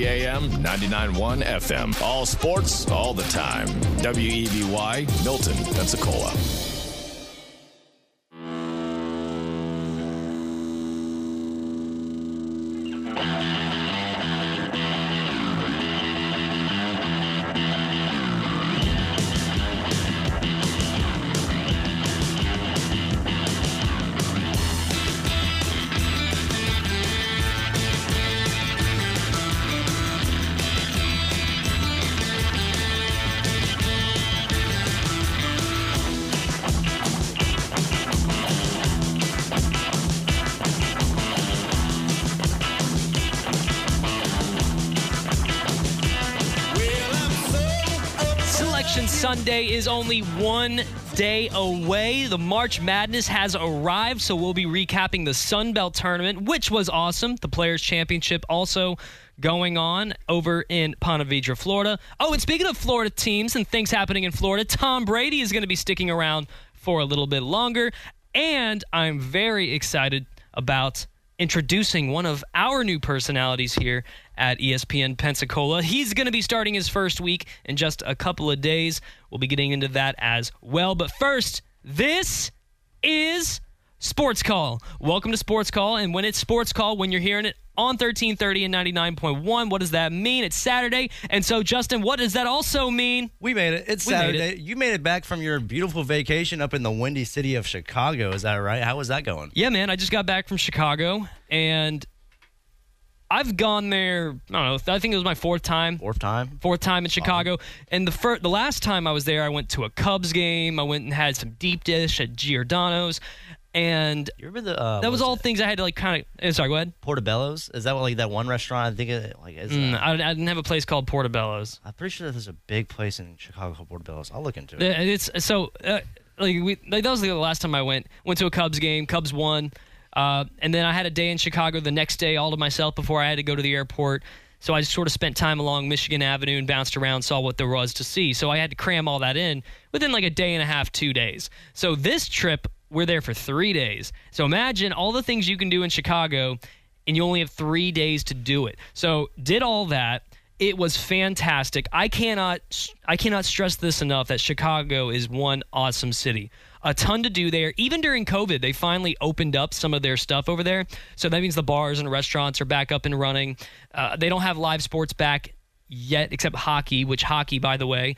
1250 AM, 99.1 FM. All sports, all the time. WEBY, Milton, Pensacola. Sunday is only one day away. The March Madness has arrived, so we'll be recapping the Sun Belt Tournament, which was awesome. The Players' Championship also going on over in Ponte Vedra, Florida. Oh, and speaking of Florida teams and things happening in Florida, Tom Brady is going to be sticking around for a little bit longer, and I'm very excited about introducing one of our new personalities here at ESPN Pensacola. He's going to be starting his first week in just a couple of days. We'll be getting into that as well. But first, this is Sports Call. Welcome to Sports Call. And when it's Sports Call, when you're hearing it on 1330 and 99.1, what does that mean? It's Saturday. And so, Justin, what does that also mean? We made it. It's Saturday. You made it back from your beautiful vacation up in the windy city of Chicago. Is that right? How was that going? Yeah, man. I just got back from Chicago, and I've gone there, I don't know, I think it was my fourth time. Fourth time in Chicago. And the last time I was there, I went to a Cubs game. I went and had some deep dish at Giordano's. And you remember that was all things I had to like kind of... Sorry, go ahead. Portillo's? Is that like that one restaurant? I think it, like... I didn't have a place called Portillo's. I'm pretty sure that there's a big place in Chicago called Portillo's. I'll look into it. It's so... that was the last time I went to a Cubs game. Cubs won. And then I had a day in Chicago the next day all to myself before I had to go to the airport. So I just sort of spent time along Michigan Avenue and bounced around, saw what there was to see. So I had to cram all that in within like a day and a half, 2 days. So this trip... we're there for 3 days. So imagine all the things you can do in Chicago, and you only have 3 days to do it. So did all that. It was fantastic. I cannot stress this enough that Chicago is one awesome city. A ton to do there. Even during COVID, they finally opened up some of their stuff over there. So that means the bars and restaurants are back up and running. They don't have live sports back yet, except hockey, which hockey, by the way,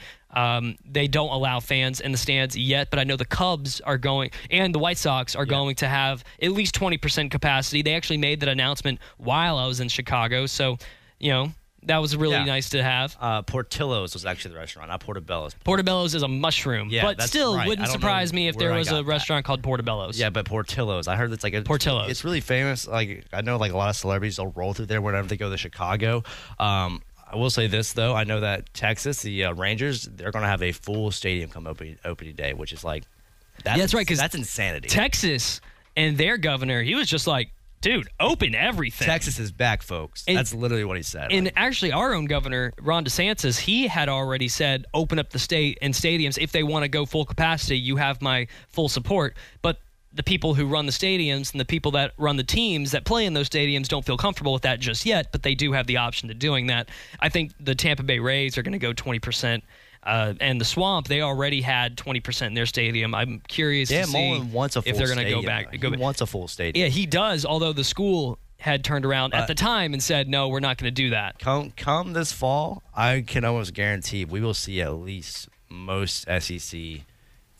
they don't allow fans in the stands yet, but I know the Cubs are going, and the White Sox are going to have at least 20% capacity. They actually made that announcement while I was in Chicago, so, you know, that was really nice to have. Portillo's was actually the restaurant, not Portobello's. Portobello's is a mushroom, but still wouldn't surprise me if there was a restaurant called Portobello's. Yeah, but Portillo's, I heard it's like a Portillo's. It's really famous. Like I know, like a lot of celebrities will roll through there whenever they go to Chicago. I will say this, though. I know that Texas, the Rangers, they're going to have a full stadium come opening day, which is like, that's right, because that's insanity. Texas and their governor, he was just like, dude, open everything. Texas is back, folks. And that's literally what he said. And actually, our own governor, Ron DeSantis, he had already said, open up the state and stadiums. If they want to go full capacity, you have my full support. But the people who run the stadiums and the people that run the teams that play in those stadiums don't feel comfortable with that just yet, but they do have the option to doing that. I think the Tampa Bay Rays are going to go 20%, and the Swamp, they already had 20% in their stadium. I'm curious to see if they're going to go back. He wants a full stadium. Yeah, he does, although the school had turned around at the time and said, no, we're not going to do that. Come this fall, I can almost guarantee we will see at least most SEC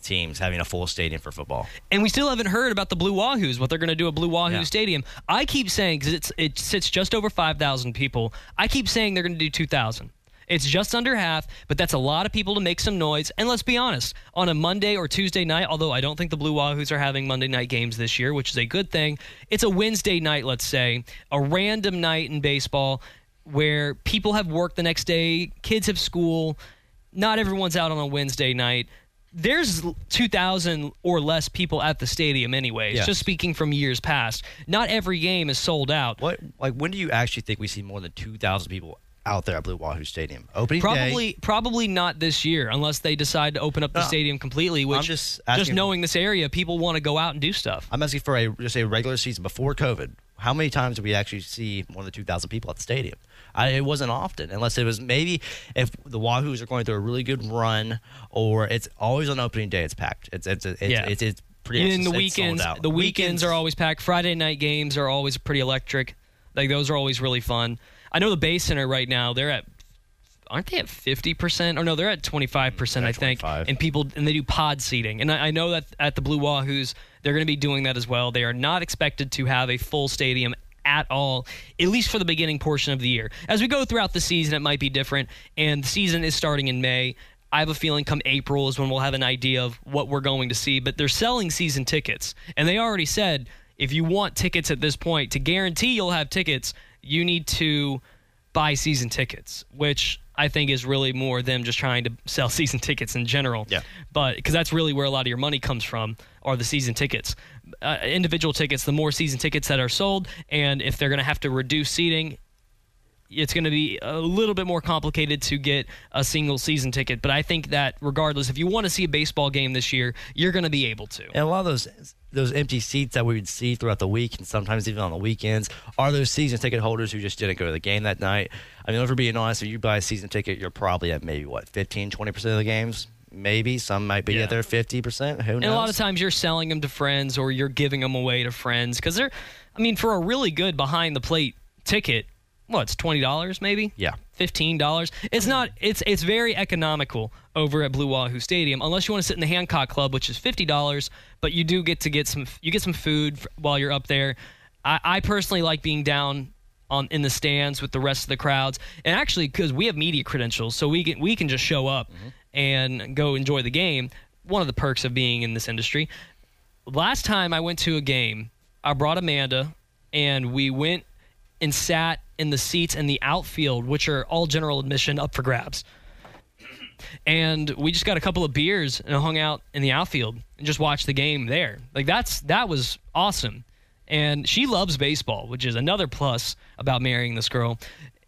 teams having a full stadium for football. And we still haven't heard about the Blue Wahoos, what they're going to do at Blue Wahoo Stadium. I keep saying, because it sits just over 5,000 people, I keep saying they're going to do 2,000. It's just under half, but that's a lot of people to make some noise. And let's be honest, on a Monday or Tuesday night, although I don't think the Blue Wahoos are having Monday night games this year, which is a good thing, it's a Wednesday night, let's say, a random night in baseball where people have work the next day, kids have school, not everyone's out on a Wednesday night. There's 2,000 or less people at the stadium anyways, just speaking from years past. Not every game is sold out. What, like, when do you actually think we see more than 2,000 people out there at Blue Wahoo Stadium? Opening day? Probably not this year, unless they decide to open up the stadium completely, which, just knowing this area, people want to go out and do stuff. I'm asking for a regular season before COVID. How many times did we actually see more than 2,000 people at the stadium? It wasn't often, unless it was maybe if the Wahoos are going through a really good run, or it's always on opening day. It's packed. It's pretty. And the weekends, sold out. The weekends are always packed. Friday night games are always pretty electric. Like those are always really fun. I know the Bay Center right now. Aren't they at 50%? Or no, they're at 25%. I think. 25. And they do pod seating. And I know that at the Blue Wahoos, they're going to be doing that as well. They are not expected to have a full stadium at all, at least for the beginning portion of the year. As we go throughout the season, it might be different, and the season is starting in May. I have a feeling come April is when we'll have an idea of what we're going to see, but they're selling season tickets, and they already said if you want tickets at this point, to guarantee you'll have tickets, you need to buy season tickets, which I think is really more them just trying to sell season tickets in general. Yeah. But because that's really where a lot of your money comes from, are the season tickets. Individual tickets, the more season tickets that are sold, and if they're going to have to reduce seating, it's going to be a little bit more complicated to get a single season ticket. But I think that regardless, if you want to see a baseball game this year, you're going to be able to. And a lot of those empty seats that we would see throughout the week and sometimes even on the weekends are those season ticket holders who just didn't go to the game that night. I mean, if we're being honest, if you buy a season ticket, you're probably at maybe, 15, 20% of the games? Maybe. Some might be at their 50%. Who knows? And a lot of times you're selling them to friends or you're giving them away to friends because they're, I mean, for a really good behind-the-plate ticket, it's $20 maybe? Yeah. $15. It's very economical over at Blue Wahoo Stadium, unless you want to sit in the Hancock Club, which is $50, but you do get some food while you're up there. I personally like being down in the stands with the rest of the crowds, and actually because we have media credentials, so we can just show up and go enjoy the game. One of the perks of being in this industry. Last time I went to a game, I brought Amanda, and we went and sat in the seats in the outfield, which are all general admission up for grabs. And we just got a couple of beers and hung out in the outfield and just watched the game there. Like that was awesome. And she loves baseball, which is another plus about marrying this girl.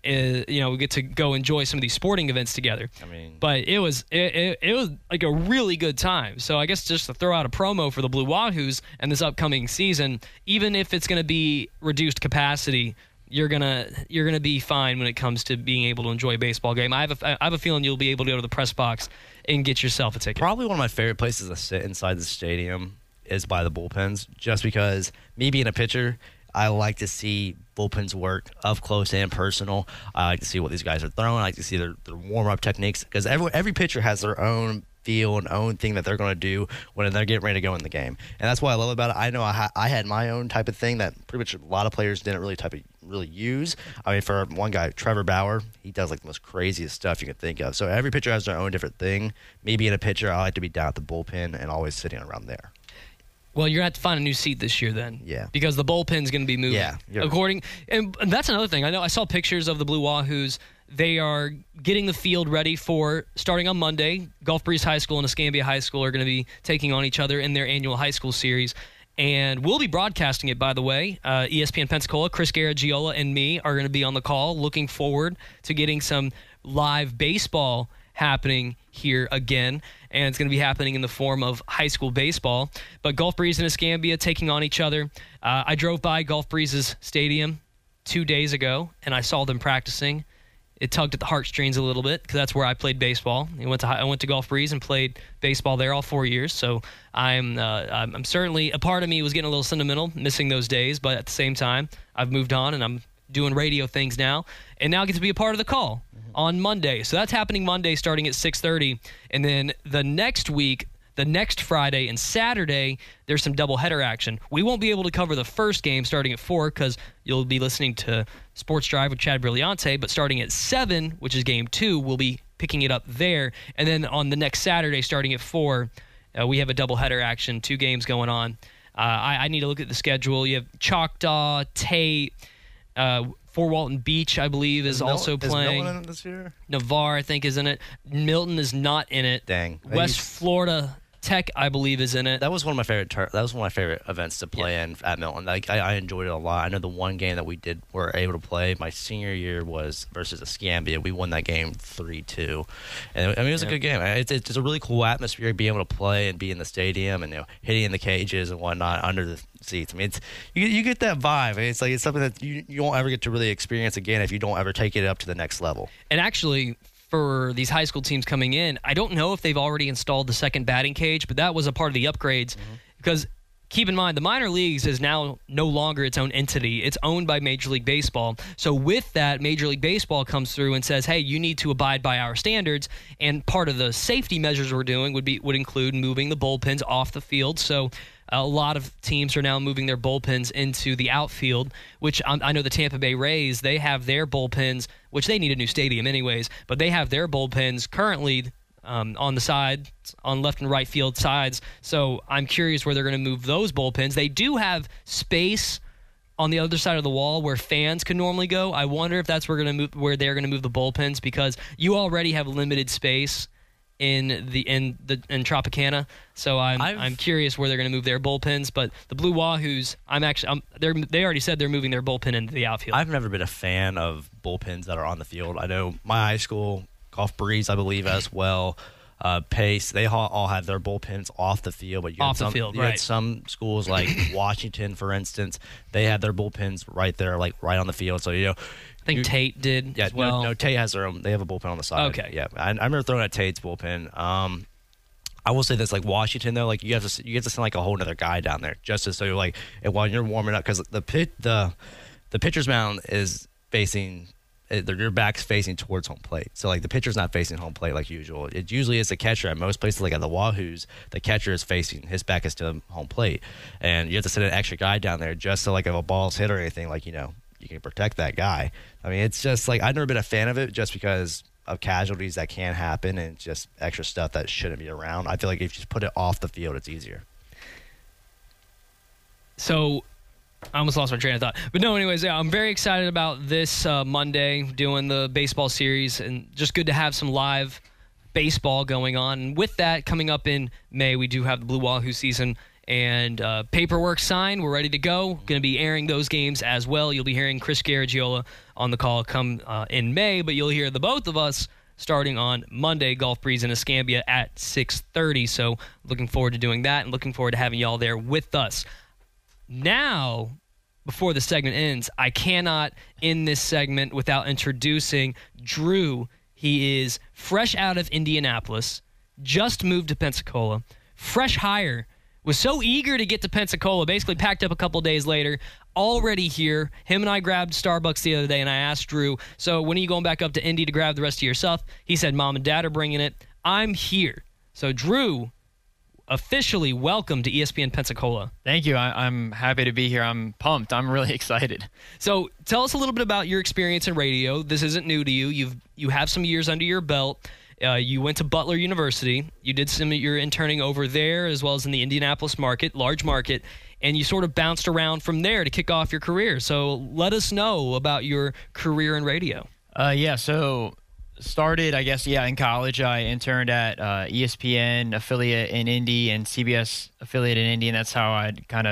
We get to go enjoy some of these sporting events together. I mean, but it was like a really good time. So I guess just to throw out a promo for the Blue Wahoos and this upcoming season, even if it's going to be reduced capacity, you're gonna be fine when it comes to being able to enjoy a baseball game. I have a feeling you'll be able to go to the press box and get yourself a ticket. Probably one of my favorite places to sit inside the stadium is by the bullpens, just because me being a pitcher, I like to see bullpens work up close and personal. I like to see what these guys are throwing. I like to see their warm-up techniques, because every pitcher has their own feel and own thing that they're going to do when they're getting ready to go in the game. And that's what I love about it. I know I had my own type of thing that pretty much a lot of players didn't really use. I mean, for one guy, Trevor Bauer, he does like the most craziest stuff you can think of. So every pitcher has their own different thing. Me being a pitcher, I like to be down at the bullpen and always sitting around there. Well, you're going to have to find a new seat this year then. Yeah. Because the bullpen's going to be moving. Yeah. And that's another thing. I know I saw pictures of the Blue Wahoos. They are getting the field ready for, starting on Monday, Gulf Breeze High School and Escambia High School are going to be taking on each other in their annual high school series. And we'll be broadcasting it, by the way. ESPN Pensacola, Chris Garagiola, and me are going to be on the call. Looking forward to getting some live baseball happening here again, and it's going to be happening in the form of high school baseball. But Gulf Breeze and Escambia taking on each other. I drove by Gulf Breeze's stadium 2 days ago, and I saw them practicing. It tugged at the heartstrings a little bit, because that's where I played baseball. I went to Gulf Breeze and played baseball there all 4 years. So I'm certainly, a part of me was getting a little sentimental, missing those days. But at the same time, I've moved on, and I'm doing radio things now. And now I get to be a part of the call on Monday. So that's happening Monday starting at 6:30. And then the next week, the next Friday and Saturday, there's some doubleheader action. We won't be able to cover the first game starting at 4 because you'll be listening to Sports Drive with Chad Brilliante. But starting at 7, which is game 2, we'll be picking it up there. And then on the next Saturday starting at 4, we have a doubleheader action, 2 games going on. I need to look at the schedule. You have Choctaw, Tate, Fort Walton Beach, I believe, is also playing. Is Milton in it this year? Navarre, I think, is in it. Milton is not in it. Dang. Florida Tech, I believe, is in it. That was one of my favorite events to play in at Milton. Like I enjoyed it a lot. I know the one game that we were able to play my senior year was versus Escambia. We won that game 3-2, and I mean it was a good game. It's a really cool atmosphere being able to play and be in the stadium and hitting the cages and whatnot under the seats. I mean, it's you get that vibe. It's like it's something that you won't ever get to really experience again if you don't ever take it up to the next level. And actually, for these high school teams coming in, I don't know if they've already installed the second batting cage, but that was a part of the upgrades because keep in mind, the minor leagues is now no longer its own entity. It's owned by Major League Baseball. So with that, Major League Baseball comes through and says, hey, you need to abide by our standards. And part of the safety measures we're doing would include moving the bullpens off the field. So a lot of teams are now moving their bullpens into the outfield, which I know the Tampa Bay Rays, they have their bullpens, which they need a new stadium anyways, but they have their bullpens currently on the side, on left and right field sides. So I'm curious where they're going to move those bullpens. They do have space on the other side of the wall where fans can normally go. I wonder if that's where they're going to move the bullpens because you already have limited space in Tropicana, so I'm curious where they're going to move their bullpens. But the Blue Wahoos, they already said they're moving their bullpen into the outfield. I've never been a fan of bullpens that are on the field. I know my high school, Gulf Breeze, I believe as well, Pace, they all had their bullpens off the field. But you had some schools like Washington, for instance, they had their bullpens right there, like right on the field. So I think Tate did as well. No, Tate has their own. They have a bullpen on the side. Okay. Yeah, I remember throwing at Tate's bullpen. I will say this, like Washington, though, like you have to send like a whole other guy down there just to so you're like while you're warming up because the pitcher's mound is facing. Your back's facing towards home plate. So, like, the pitcher's not facing home plate like usual. It usually is the catcher. At most places, like at the Wahoos, the catcher is facing. His back is to home plate. And you have to send an extra guy down there just so, like, if a ball's hit or anything, like, you can protect that guy. I mean, it's just, like, I've never been a fan of it just because of casualties that can happen and just extra stuff that shouldn't be around. I feel like if you just put it off the field, it's easier. So I almost lost my train of thought. But no, anyways, yeah, I'm very excited about this Monday doing the baseball series and just good to have some live baseball going on. And with that, coming up in May, we do have the Blue Wahoo season and paperwork signed. We're ready to go. Going to be airing those games as well. You'll be hearing Chris Garagiola on the call come in May, but you'll hear the both of us starting on Monday, Gulf Breeze in Escambia at 6:30. So looking forward to doing that and looking forward to having y'all there with us. Now, before the segment ends, I cannot end this segment without introducing Drew. He is fresh out of Indianapolis, just moved to Pensacola, fresh hire, was so eager to get to Pensacola, basically packed up a couple days later, already here. Him and I grabbed Starbucks the other day, and I asked Drew, so when are you going back up to Indy to grab the rest of your stuff? He said, Mom and Dad are bringing it. I'm here. So, Drew, officially welcome to ESPN Pensacola. Thank you. I'm happy to be here. I'm pumped. I'm really excited. So tell us a little bit about your experience in radio. This isn't new to you. You have some years under your belt. You went to Butler University. You did some of your interning over there as well as in the Indianapolis market, large market, and you sort of bounced around from there to kick off your career. So let us know about your career in radio. So started, I guess, in college. I interned at ESPN affiliate in Indy and CBS affiliate in Indy, and that's how I kind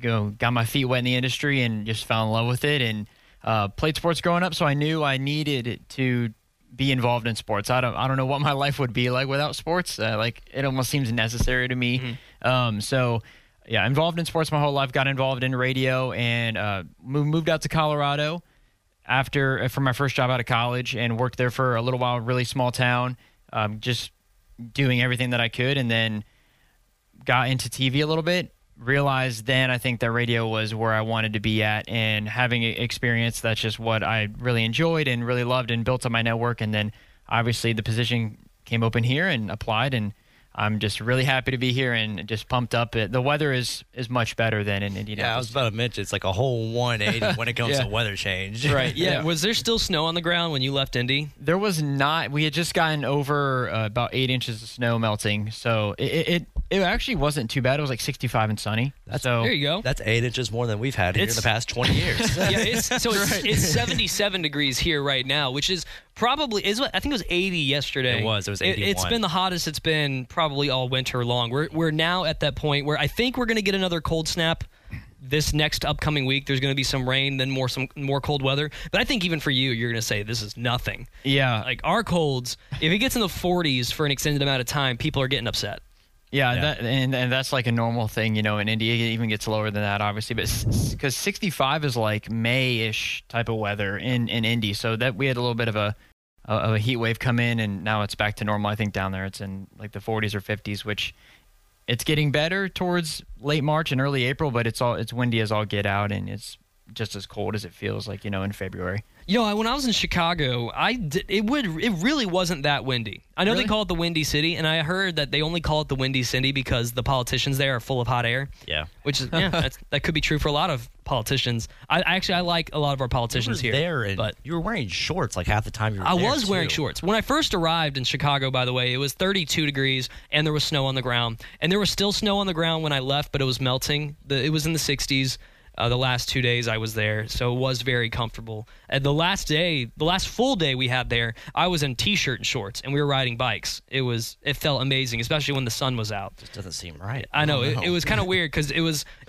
of got my feet wet in the industry and just fell in love with it and played sports growing up, so I knew I needed to be involved in sports. I don't know what my life would be like without sports. Like, it almost seems necessary to me. Mm-hmm. So, involved in sports my whole life, got involved in radio and moved out to Colorado for my first job out of college and worked there for a little while, really small town, just doing everything that I could, and then got into TV a little bit, realized then I think that radio was where I wanted to be at, and having experience, that's just what I really enjoyed and really loved and built up my network. And then obviously the position came open here and applied, and I'm just really happy to be here and just pumped up. The weather is much better than in Indianapolis. Yeah, I was about to mention, it's like a whole 180 when it comes to weather change. Right, yeah. Was there still snow on the ground when you left Indy? There was not. We had just gotten over about 8 inches of snow melting, so it It actually wasn't too bad. It was like 65 and sunny. There you go. That's 8 inches more than we've had here in the past 20 years. Yeah, it's 77 degrees here right now, which is probably, I think it was 80 yesterday. It was 81. It's been the hottest it's been probably all winter long. We're now at that point where I think we're going to get another cold snap this next upcoming week. There's going to be some rain, then more cold weather. But I think even for you, you're going to say this is nothing. Yeah. Like our colds, if it gets in the 40s for an extended amount of time, people are getting upset. Yeah. That's like a normal thing, you know, in India. It even gets lower than that, obviously. But because 65 is like May-ish type of weather in Indy. So that we had a little bit of a heat wave come in, and now it's back to normal. I think down there it's in like the 40s or 50s, which... It's getting better towards late March and early April, but it's windy as all get out, and it's just as cold as it feels like, you know, in February. You know, when I was in Chicago, it really wasn't that windy. I know They call it the Windy City, and I heard that they only call it the Windy City because the politicians there are full of hot air. Yeah, which is that could be true for a lot of politicians. I like a lot of our politicians here. But you were wearing shorts like half the time. I was wearing shorts when I first arrived in Chicago. By the way, it was 32 degrees and there was snow on the ground, and there was still snow on the ground when I left, but it was melting. It was in the 60s. The last 2 days I was there, so it was very comfortable. The last day, the last full day we had there, I was in t-shirt and shorts, and we were riding bikes. It felt amazing, especially when the sun was out. Just doesn't seem right. I know. It was kind of weird because it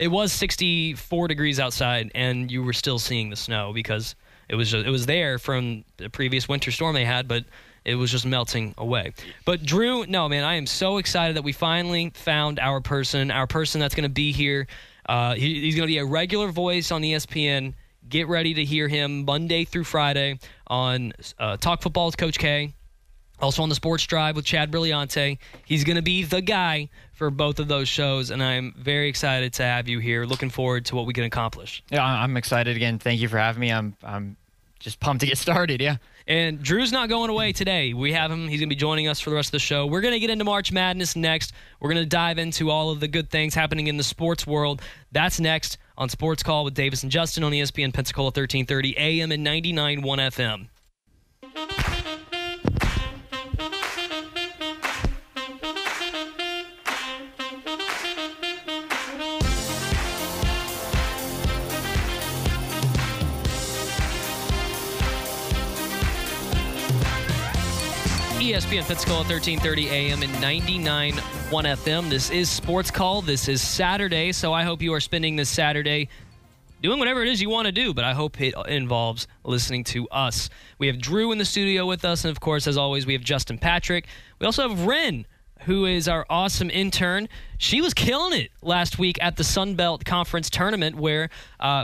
was 64 degrees outside, and you were still seeing the snow because it was there from the previous winter storm they had, but it was just melting away. But Drew, no, man, I am so excited that we finally found our person that's going to be here. He's going to be a regular voice on ESPN. Get ready to hear him Monday through Friday on Talk Football with Coach K. Also on the Sports Drive with Chad Brilliante. He's going to be the guy for both of those shows, and I'm very excited to have you here. Looking forward to what we can accomplish. Yeah, I'm excited again. Thank you for having me. I'm just pumped to get started, yeah. And Drew's not going away today. We have him. He's going to be joining us for the rest of the show. We're going to get into March Madness next. We're going to dive into all of the good things happening in the sports world. That's next on Sports Call with Davis and Justin on ESPN Pensacola 1330 AM and 99.1 FM. ESPN Pensacola, 1330 AM and 99.1 FM. This is Sports Call. This is Saturday, so I hope you are spending this Saturday doing whatever it is you want to do, but I hope it involves listening to us. We have Drew in the studio with us, and of course, as always, we have Justin Patrick. We also have Wren, who is our awesome intern. She was killing it last week at the Sun Belt Conference Tournament where,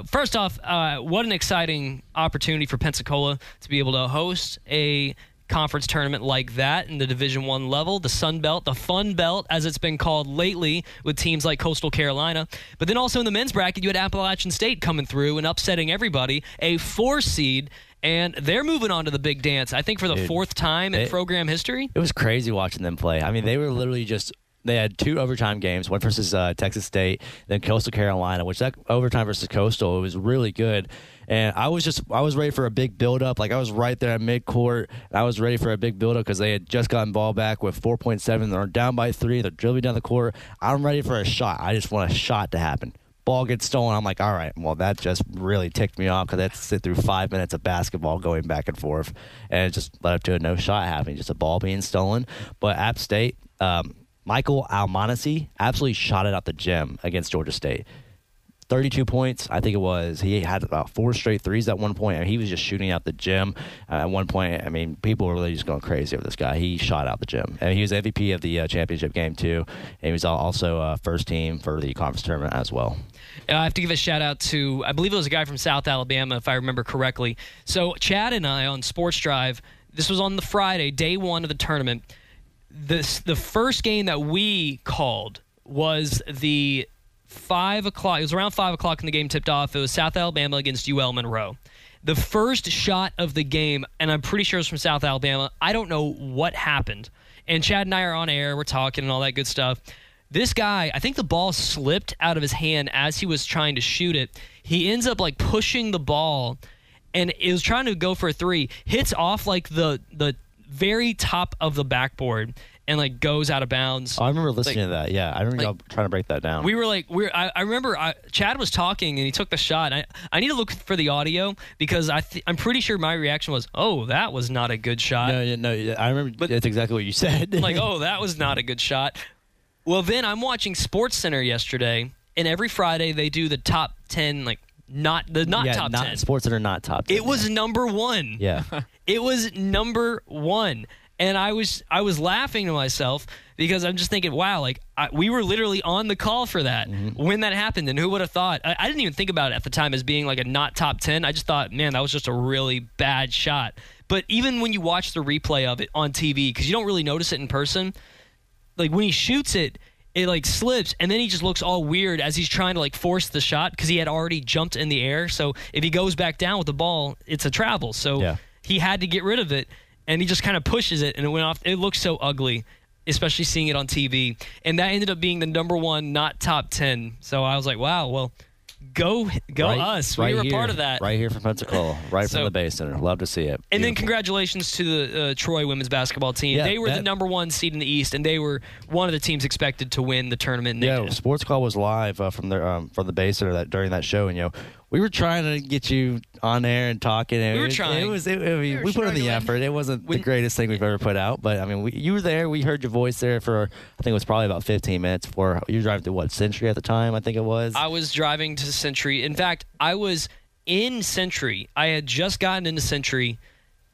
first off, what an exciting opportunity for Pensacola to be able to host a conference tournament like that in the Division I level, the Sun Belt, the Fun Belt, as it's been called lately with teams like Coastal Carolina. But then also in the men's bracket, you had Appalachian State coming through and upsetting everybody, a 4 seed, and they're moving on to the big dance, I think for the fourth time in program history. It was crazy watching them play. I mean, they were literally just... They had 2 overtime games, one versus Texas State, then Coastal Carolina, which that overtime versus Coastal, it was really good. And I was ready for a big buildup. Like, I was right there at midcourt, and I was ready for a big buildup because they had just gotten ball back with 4.7. They're down by 3. They're dribbling down the court. I'm ready for a shot. I just want a shot to happen. Ball gets stolen. I'm like, all right, well, that just really ticked me off because I had to sit through 5 minutes of basketball going back and forth, and it just led up to a no shot happening, just a ball being stolen. But App State, Michael Almonacci absolutely shot it out the gym against Georgia State. 32 points, I think it was. He had about 4 straight threes at one point. I mean, he was just shooting out the gym. At one point, I mean, people were really just going crazy over this guy. He shot out the gym. And he was MVP of the championship game, too. And he was also first team for the conference tournament as well. I have to give a shout-out to, I believe it was a guy from South Alabama, if I remember correctly. So Chad and I on Sports Drive, this was on the Friday, day one of the tournament. The first game that we called was the 5 o'clock. It was around 5 o'clock and the game tipped off. It was South Alabama against UL Monroe. The first shot of the game, and I'm pretty sure it was from South Alabama. I don't know what happened. And Chad and I are on air. We're talking and all that good stuff. This guy, I think the ball slipped out of his hand as he was trying to shoot it. He ends up, like, pushing the ball, and it was trying to go for a 3. Hits off, like, the very top of the backboard, and like goes out of bounds. Oh, I remember listening to that. Yeah, I remember y'all trying to break that down. We were like, I remember Chad was talking and he took the shot. I need to look for the audio because I'm pretty sure my reaction was, "Oh, that was not a good shot." No, I remember. But that's exactly what you said. Like, oh, that was not a good shot. Well, then I'm watching SportsCenter yesterday, and every Friday they do the top 10 not top 10. SportsCenter not top 10. It was number one. Yeah. It was number one. And I was laughing to myself because I'm just thinking, wow, we were literally on the call for that when that happened, and who would have thought? I didn't even think about it at the time as being like a not top 10. I just thought, man, that was just a really bad shot. But even when you watch the replay of it on TV, because you don't really notice it in person, like when he shoots it, it like slips, and then he just looks all weird as he's trying to like force the shot because he had already jumped in the air. So if he goes back down with the ball, it's a travel. So he had to get rid of it. And he just kind of pushes it, and it went off. It looks so ugly, especially seeing it on TV. And that ended up being the number one, not top 10. So I was like, wow, well, go right, us. We were a part of that. Right here from Pensacola, from the Bay Center. Love to see it. And Beautiful. Then congratulations to the Troy women's basketball team. Yeah, they were the number one seed in the East, and they were one of the teams expected to win the tournament. Yeah, Sports Call was live from the Bay Center during that show, and we were trying to get you on air and talking. We were trying. We put in the effort. It wasn't the greatest thing we've ever put out, but I mean, you were there. We heard your voice there for, I think it was probably about 15 minutes. You were driving to Century at the time, I think it was. I was driving to Century. In fact, I was in Century. I had just gotten into Century,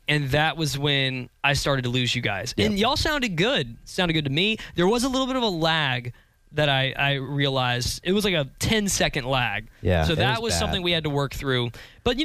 and that was when I started to lose you guys. Yep. And y'all sounded good. Sounded good to me. There was a little bit of a lag that I realized. It was like a 10-second lag. Yeah, so that was something we had to work through. But,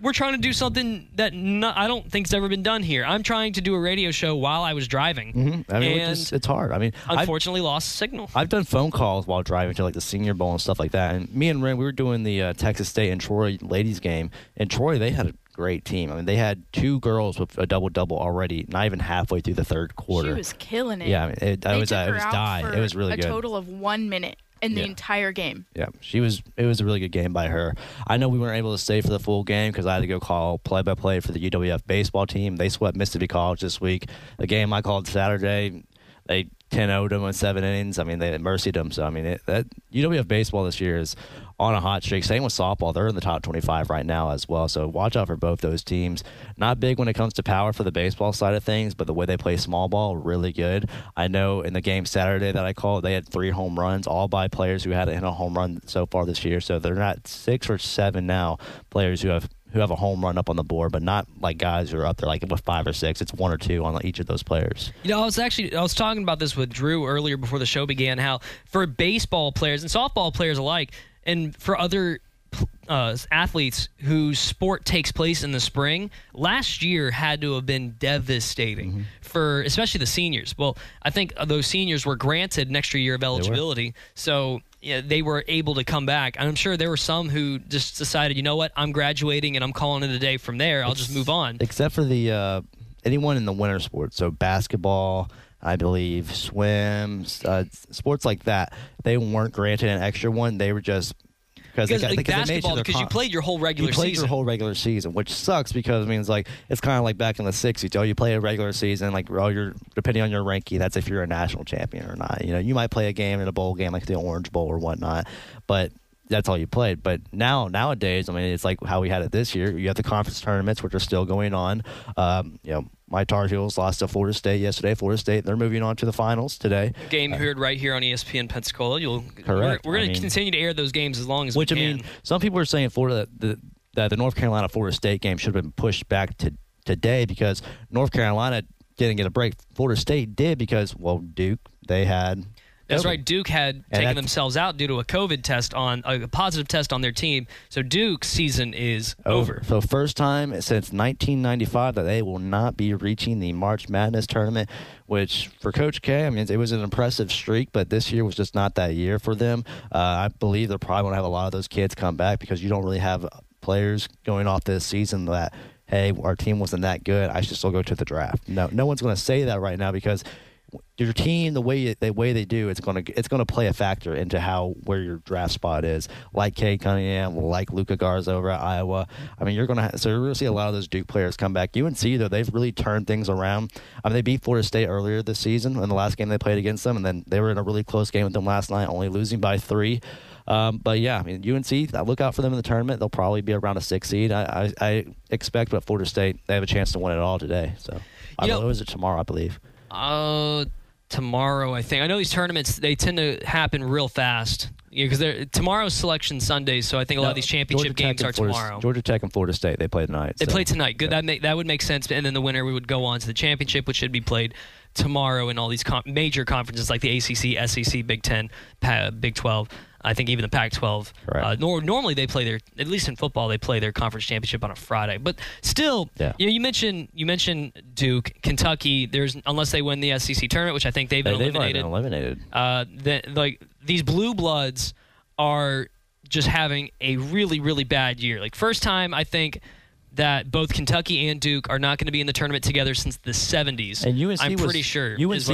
we're trying to do something that I don't think's ever been done here. I'm trying to do a radio show while I was driving. Mm-hmm. I mean, it's hard. I mean, unfortunately, lost signal. I've done phone calls while driving to, the Senior Bowl and stuff like that. And me and Ren, we were doing the Texas State and Troy ladies game. And Troy, they had a great team. I mean, they had two girls with a double-double already, not even halfway through the third quarter. She was killing it. Yeah, I mean, it was really good. A total of 1 minute in the entire game. Yeah, it was a really good game by her. I know we weren't able to stay for the full game because I had to go call play-by-play for the UWF baseball team. They swept Mississippi College this week. The game I called Saturday, they 10-0'd them in 7 innings. I mean, they mercied them. So, I mean, UWF baseball this year is on a hot streak. Same with softball. They're in the top 25 right now as well. So watch out for both those teams. Not big when it comes to power for the baseball side of things, but the way they play small ball, really good. I know in the game Saturday that I called, they had 3 home runs, all by players who hadn't hit a home run so far this year. So they're at 6 or 7 now, players who have a home run up on the board, but not like guys who are up there like with 5 or 6. It's 1 or 2 on each of those players. I was talking about this with Drew earlier before the show began, how for baseball players and softball players alike, and for other athletes whose sport takes place in the spring, last year had to have been devastating for especially the seniors. Well, I think those seniors were granted an extra year of eligibility, so they were able to come back. And I'm sure there were some who just decided, you know what, I'm graduating and I'm calling it a day from there. I'll just move on. Except for the anyone in the winter sports, so basketball, I believe, swim, sports like that, they weren't granted an extra one. They were just because you played your whole regular season. You played your whole regular season, which sucks because it means it's kind of like back in the 60s. You play a regular season, depending on your ranking, that's if you're a national champion or not. You might play a game in a bowl game like the Orange Bowl or whatnot, but that's all you played. But nowadays, I mean, it's like how we had it this year. You have the conference tournaments, which are still going on. My Tar Heels lost to Florida State yesterday. Florida State, they're moving on to the finals today. Game heard right here on ESPN Pensacola. Correct. We're going to continue to air those games as long as we can. Some people are saying Florida that the North Carolina-Florida State game should have been pushed back to today because North Carolina didn't get a break. Florida State did because, Duke, they had... That's right. Duke had taken themselves out due to a positive test on their team. So Duke's season is over. So first time since 1995 that they will not be reaching the March Madness tournament, which for Coach K, I mean, it was an impressive streak, but this year was just not that year for them. I believe they're probably going to have a lot of those kids come back because you don't really have players going off this season that, hey, our team wasn't that good. I should still go to the draft. No one's going to say that right now because your team, the way they do, it's gonna play a factor into where your draft spot is. Like Cade Cunningham, like Luka Garza over at Iowa. I mean, you're gonna see a lot of those Duke players come back. UNC though, they've really turned things around. I mean, they beat Florida State earlier this season in the last game they played against them, and then they were in a really close game with them last night, only losing by 3. But yeah, I mean, UNC, I look out for them in the tournament. They'll probably be around a 6 seed, I expect. But Florida State, they have a chance to win it all today. So, is it tomorrow? I believe. Tomorrow, I think. I know these tournaments, they tend to happen real fast. Yeah, because tomorrow's Selection Sunday, so I think a lot of these championship games are tomorrow. Georgia Tech and Florida State, they play tonight. They play tonight. Good. Yeah. That would make sense. And then the winner, we would go on to the championship, which should be played tomorrow in all these major conferences like the ACC, SEC, Big Ten, Big 12. I think even the Pac-12. Right. Normally they play at least in football, they play their conference championship on a Friday. But still, you mentioned Duke, Kentucky. Unless they win the SEC tournament, which I think they've been eliminated. These blue bloods are just having a really, really bad year. Like, first time I think that both Kentucky and Duke are not going to be in the tournament together since the 70s. And UNC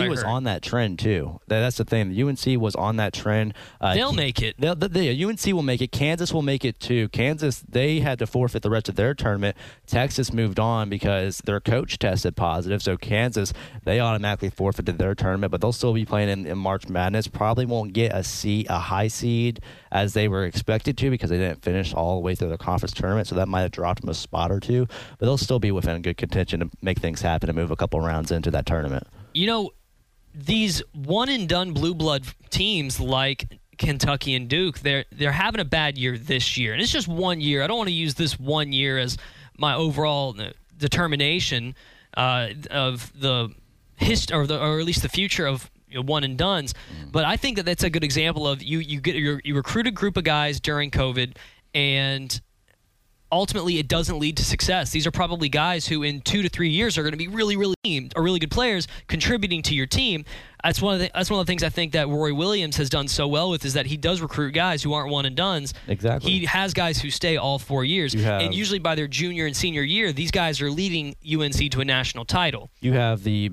was on that trend, too. That's the thing. UNC was on that trend. They'll make it. UNC will make it. Kansas will make it, too. Kansas, they had to forfeit the rest of their tournament. Texas moved on because their coach tested positive. So Kansas, they automatically forfeited their tournament, but they'll still be playing in March Madness. Probably won't get a high seed as they were expected to because they didn't finish all the way through the conference tournament. So that might have dropped them a spot or two, but they'll still be within good contention to make things happen and move a couple rounds into that tournament. You know, these one-and-done blue blood teams like Kentucky and Duke, they're having a bad year this year, and it's just one year. I don't want to use this one year as my overall determination of the history or at least the future of one and dones, but I think that's a good example of you recruit a group of guys during COVID and ultimately, it doesn't lead to success. These are probably guys who in 2 to 3 years are going to be really, really teamed or really good players contributing to your team. That's one of the things I think that Roy Williams has done so well with, is that he does recruit guys who aren't one and dones. Exactly. He has guys who stay all 4 years. And usually by their junior and senior year, these guys are leading UNC to a national title. You have the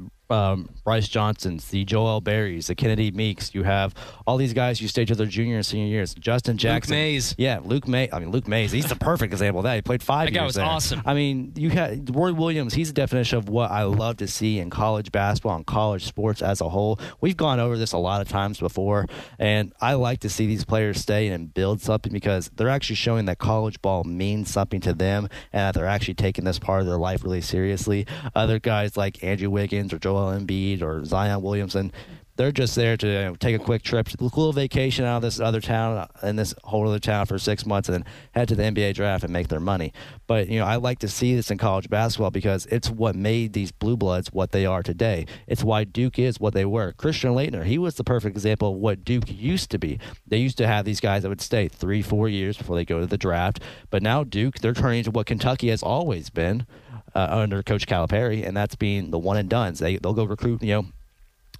Bryce Johnsons, the Joel Berrys, the Kennedy Meeks. You have all these guys who stayed to their junior and senior years. Justin Jackson. Luke Mays. Yeah, Luke Mays. He's the perfect example of that. He played 5 years. That guy was awesome. I mean, you had Roy Williams. He's the definition of what I love to see in college basketball and college sports as a whole. We've gone over this a lot of times before, and I like to see these players stay and build something because they're actually showing that college ball means something to them and that they're actually taking this part of their life really seriously. Other guys like Andrew Wiggins or Joel Embiid or Zion Williamson, they're just there to take a quick trip, a little vacation out of this other town and this whole other town for 6 months, and then head to the NBA draft and make their money. But I like to see this in college basketball because it's what made these blue bloods what they are today. It's why Duke is what they were. Christian Laettner, he was the perfect example of what Duke used to be. They used to have these guys that would stay 3-4 years before they go to the draft, but now Duke, they're turning to what Kentucky has always been. Under Coach Calipari, and that's being the one and dones. They'll go recruit,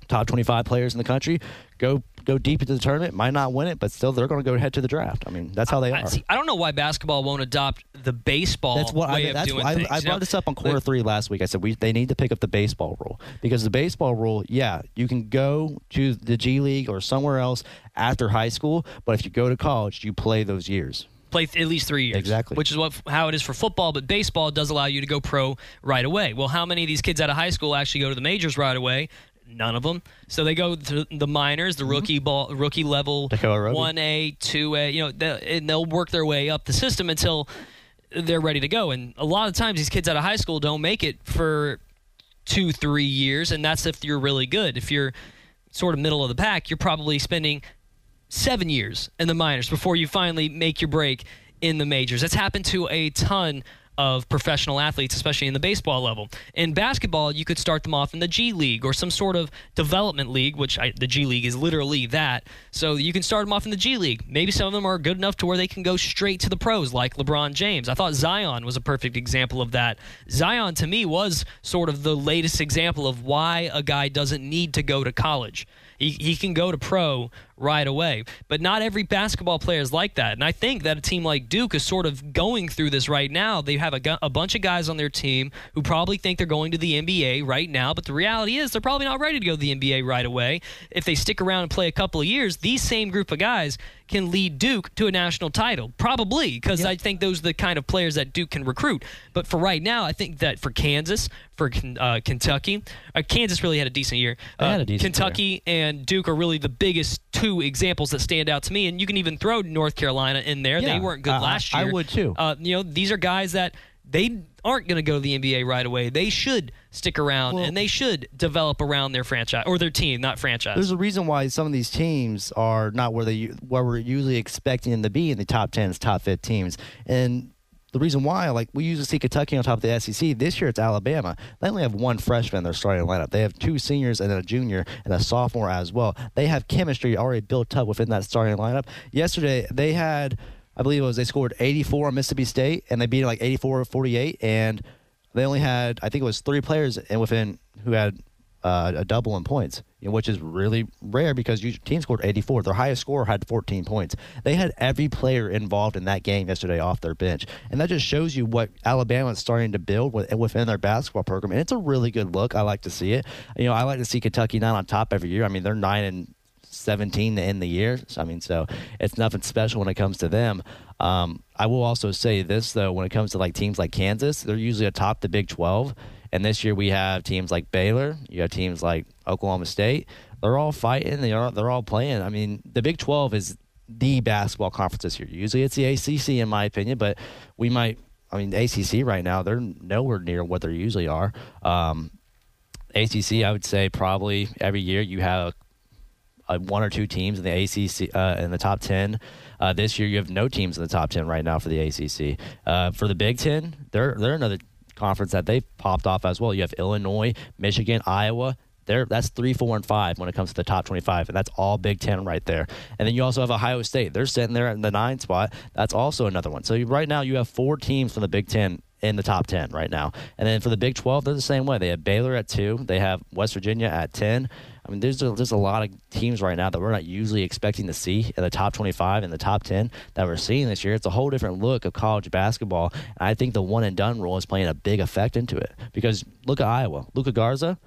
top 25 players in the country, go deep into the tournament, might not win it, but still they're going to go ahead to the draft. I mean, that's how they are. I don't know why basketball won't adopt the baseball way of doing things. I brought this up on quarter three last week. I said they need to pick up the baseball rule because the baseball rule, you can go to the G League or somewhere else after high school, but if you go to college, you play those years. Play at least 3 years. Exactly. Which is how it is for football, but baseball does allow you to go pro right away. Well, how many of these kids out of high school actually go to the majors right away? None of them. So they go to the minors, the rookie level, 1A, 2A, and they'll work their way up the system until they're ready to go. And a lot of times these kids out of high school don't make it for 2-3 years, and that's if you're really good. If you're sort of middle of the pack, you're probably spending 7 years in the minors before you finally make your break in the majors. That's happened to a ton of professional athletes, especially in the baseball level. In basketball, you could start them off in the G League or some sort of development league, which the G League is literally that. So you can start them off in the G League. Maybe some of them are good enough to where they can go straight to the pros, like LeBron James. I thought Zion was a perfect example of that. Zion, to me, was sort of the latest example of why a guy doesn't need to go to college. He can go to pro right away. But not every basketball player is like that. And I think that a team like Duke is sort of going through this right now. They have a bunch of guys on their team who probably think they're going to the NBA right now. But the reality is they're probably not ready to go to the NBA right away. If they stick around and play a couple of years, these same group of guys can lead Duke to a national title, probably, because I think those are the kind of players that Duke can recruit. But for right now, I think that for Kansas, for Kentucky, Kansas really had a decent year. Kentucky and Duke are really the biggest two examples that stand out to me, and you can even throw North Carolina in there. Yeah, they weren't good last year. I would too. You know, these are guys that they aren't going to go to the NBA right away. They should stick around, and they should develop around their franchise or their team, not franchise. There's a reason why some of these teams are not where we're usually expecting them to be in the top 10s, top 5 teams. And the reason why, like, we usually see Kentucky on top of the SEC. This year it's Alabama. They only have one freshman in their starting lineup. They have two seniors and then a junior and a sophomore as well. They have chemistry already built up within that starting lineup. Yesterday they had, I believe it was, they scored 84 on Mississippi State, and they beat it like 84-48, and they only had, I think it was 3 players within who had a double in points, which is really rare because your team scored 84. Their highest scorer had 14 points. They had every player involved in that game yesterday off their bench, and that just shows you what Alabama is starting to build within their basketball program, and it's a really good look. I like to see it. You know, I like to see Kentucky not on top every year. I mean, they're 9-17 to end the year. I mean, so it's nothing special when it comes to them. I will also say this, though, when it comes to like teams like Kansas, they're usually atop the Big 12. And this year we have teams like Baylor. You have teams like Oklahoma State. They're all fighting. They're all playing. I mean, the Big 12 is the basketball conference this year. Usually it's the ACC, in my opinion, but we might, I mean, the ACC right now, they're nowhere near what they usually are. ACC, I would say probably every year you have one or two teams in the ACC in the top 10. This year, you have no teams in the top 10 right now for the ACC. For the Big Ten, they're another conference that they've popped off as well. You have Illinois, Michigan, Iowa. That's 3, 4, and 5 when it comes to the top 25, and that's all Big Ten right there. And then you also have Ohio State. They're sitting there in the 9th spot. That's also another one. So right now, you have 4 teams from the Big Ten in the top 10 right now. And then for the Big 12, they're the same way. They have Baylor at 2. They have West Virginia at 10. I mean, there's a lot of teams right now that we're not usually expecting to see in the top 25 and the top 10 that we're seeing this year. It's a whole different look of college basketball. And I think the one-and-done rule is playing a big effect into it. Because look at Iowa. Luka Garza,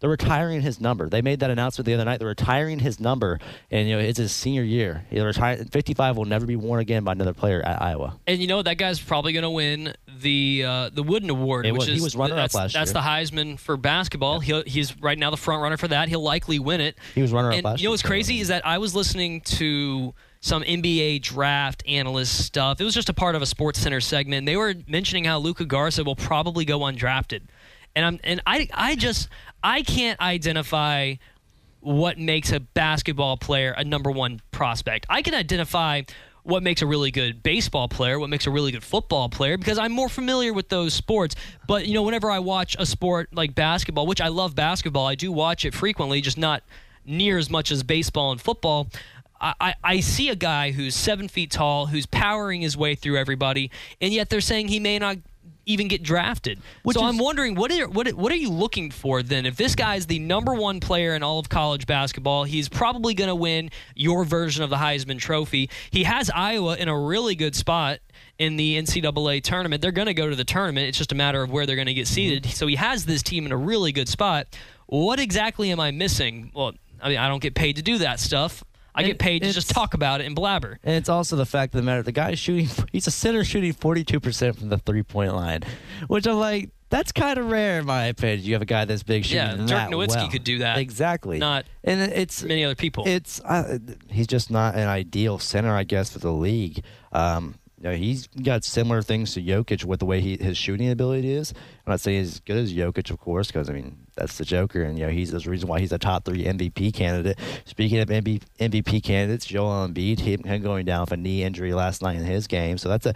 they're retiring his number. They made that announcement the other night. They're retiring his number, and you know it's his senior year. He'll retire. 55 will never be worn again by another player at Iowa. And you know that guy's probably going to win the Wooden Award, he was runner-up last year. That's the Heisman for basketball. Yeah. He's right now the front runner for that. He'll likely win it. He was runner-up last year. And you know what's crazy is that I was listening to some NBA draft analyst stuff. It was just a part of a SportsCenter segment. They were mentioning how Luka Garza will probably go undrafted. I can't identify what makes a basketball player a number one prospect. I can identify what makes a really good baseball player, what makes a really good football player, because I'm more familiar with those sports. But, you know, whenever I watch a sport like basketball, which I love basketball, I do watch it frequently, just not near as much as baseball and football. I see a guy who's 7 feet tall, who's powering his way through everybody, and yet they're saying he may not even get drafted. I'm wondering, what are you looking for then? If this guy's the number one player in all of college basketball, he's probably going to win your version of the Heisman Trophy. He has Iowa in a really good spot in the NCAA tournament. They're going to go to the tournament. It's just a matter of where they're going to get seeded. So he has this team in a really good spot. What exactly am I missing? Well, I mean, I don't get paid to do that stuff. I get paid to just talk about it and blabber. And it's also the fact of the matter, the guy's shooting, he's a center shooting 42% from the three-point line, which I'm like, that's kind of rare in my opinion. You have a guy this big shooting that Dirk Nowitzki could do that. Exactly. Not and it's many other people. It's he's just not an ideal center, I guess, for the league. You know, he's got similar things to Jokic with the way his shooting ability is. I'm not saying he's as good as Jokic, of course, because, I mean, that's the Joker. And, you know, he's the reason why he's a top 3 MVP candidate. Speaking of MVP candidates, Joel Embiid, him going down with a knee injury last night in his game. So that's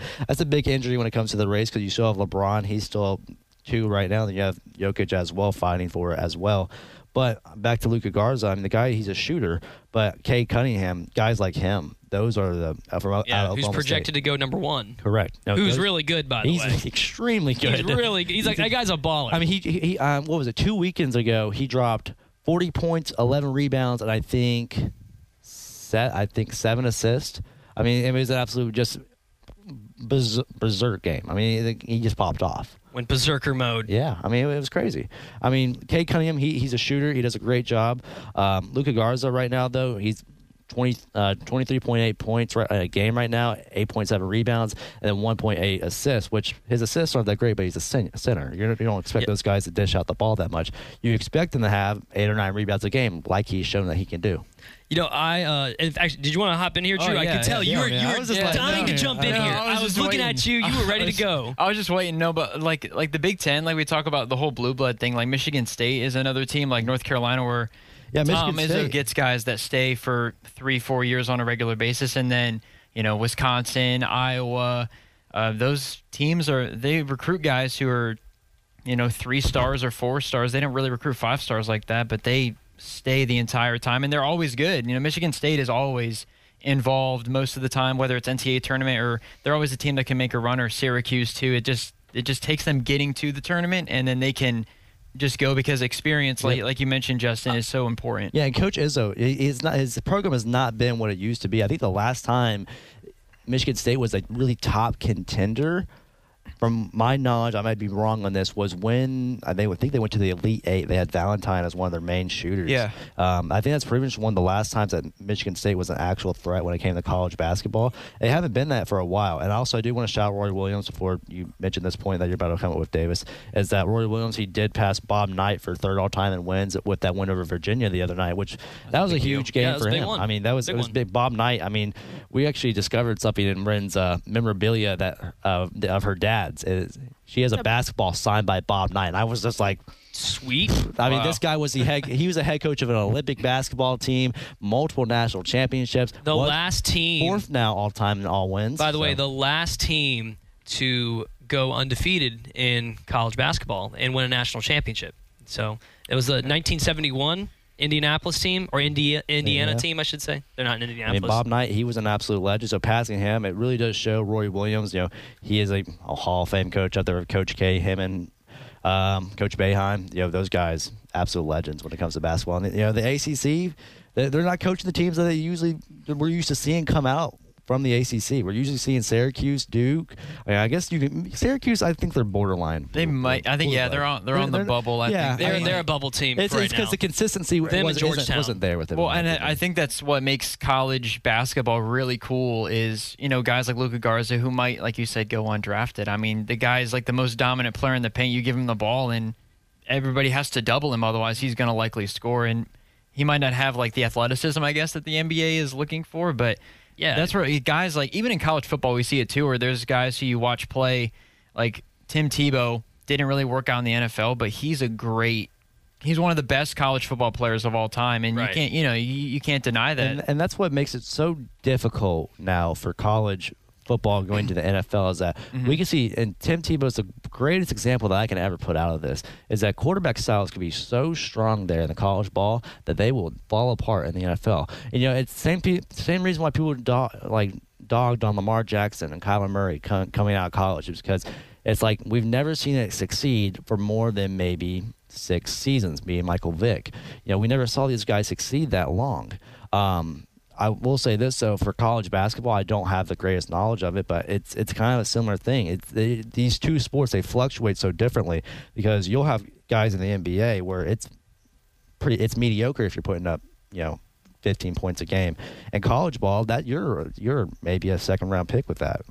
a big injury when it comes to the race because you still have LeBron. He's still 2 right now. Then you have Jokic as well fighting for it as well. But back to Luka Garza, I mean, the guy, he's a shooter. But Kay Cunningham, guys like him, those are the who's projected to go number 1. Correct. No, who's really good, by the way. He's extremely good. He's really good. He's like, that guy's a baller. I mean, he what was it, 2 weekends ago, he dropped 40 points, 11 rebounds, and I think set, I think 7 assists. I mean, it was an absolute just berserk game. I mean, he just popped off. Went berserker mode. Yeah, I mean, it was crazy. I mean, Kay Cunningham, he's a shooter. He does a great job. Luka Garza right now, though, he's 23.8 points a game right now, 8.7 rebounds, and then 1.8 assists, which his assists aren't that great, but he's a center. You don't expect those guys to dish out the ball that much. You expect them to have 8 or 9 rebounds a game, like he's shown that he can do. You know, actually, did you want to hop in here, Drew? Oh, yeah, I could tell you were dying to jump in here. I was looking at you. You were ready to go. I was just waiting. No, but like the Big Ten, like we talk about the whole blue blood thing. Like Michigan State is another team, like North Carolina, where Tom Izzo gets guys that stay for 3-4 years on a regular basis, and then Wisconsin, Iowa, those teams they recruit guys who are 3 stars or 4 stars. They don't really recruit 5 stars like that, but they stay the entire time, and they're always good. Michigan State is always involved most of the time, whether it's NCAA tournament or they're always a team that can make a run, or Syracuse too. It just takes them getting to the tournament, and then they can just go, because experience, like you mentioned, Justin, is so important. Yeah, and Coach Izzo, his program has not been what it used to be. I think the last time Michigan State was a really top contender, from my knowledge, I might be wrong on this, was when I think they went to the Elite Eight. They had Valentine as one of their main shooters. Yeah. I think that's pretty much one of the last times that Michigan State was an actual threat when it came to college basketball. They haven't been that for a while. And also, I do want to shout Roy Williams, before you mentioned this point that you're about to come up with, Davis, is that Roy Williams, he did pass Bob Knight for third all-time in wins with that win over Virginia the other night, which that was a huge game for him. I mean, it was big. Bob Knight, I mean, we actually discovered something in Wren's memorabilia that of her dad. She has a basketball signed by Bob Knight. And I was just like, sweet. I mean, this guy was he was a head coach of an Olympic basketball team, multiple national championships. The last team, 4th now all time in all wins. By the way, the last team to go undefeated in college basketball and win a national championship. So it was the 1971 Indianapolis team, or Indiana team, I should say. They're not in Indianapolis. I mean, Bob Knight, he was an absolute legend. So passing him, it really does show. Roy Williams, he is a Hall of Fame coach out there with Coach K, him and Coach Boeheim. Those guys, absolute legends when it comes to basketball. And, the ACC, they're not coaching the teams that we're used to seeing come out from the ACC. We're usually seeing Syracuse, Duke. I mean, I guess Syracuse, I think they're borderline. They might. I think, they're on the bubble. I think they're a bubble team right now. It's because the consistency wasn't there with them. Well, and I think that's what makes college basketball really cool is, guys like Luka Garza, who might, like you said, go undrafted. I mean, the guy's like the most dominant player in the paint. You give him the ball, and everybody has to double him. Otherwise, he's going to likely score. And he might not have, like, the athleticism, I guess, that the NBA is looking for, but... Yeah, that's where guys like, even in college football, we see it too, where there's guys who you watch play, like Tim Tebow didn't really work out in the NFL, but he's one of the best college football players of all time, and right. You can't, you can't deny that. And that's what makes it so difficult now for college football going to the NFL is that we can see, and Tim Tebow's the greatest example that I can ever put out of this, is that quarterback styles can be so strong there in the college ball that they will fall apart in the NFL. And, it's the same reason why people dogged on Lamar Jackson and Kyler Murray coming out of college, is because it's like we've never seen it succeed for more than maybe 6 seasons, being Michael Vick. We never saw these guys succeed that long. I will say this, though, for college basketball, I don't have the greatest knowledge of it, but it's kind of a similar thing. These two sports, they fluctuate so differently, because you'll have guys in the NBA where it's mediocre if you're putting up 15 points a game, and college ball, that you're maybe a second-round pick with that.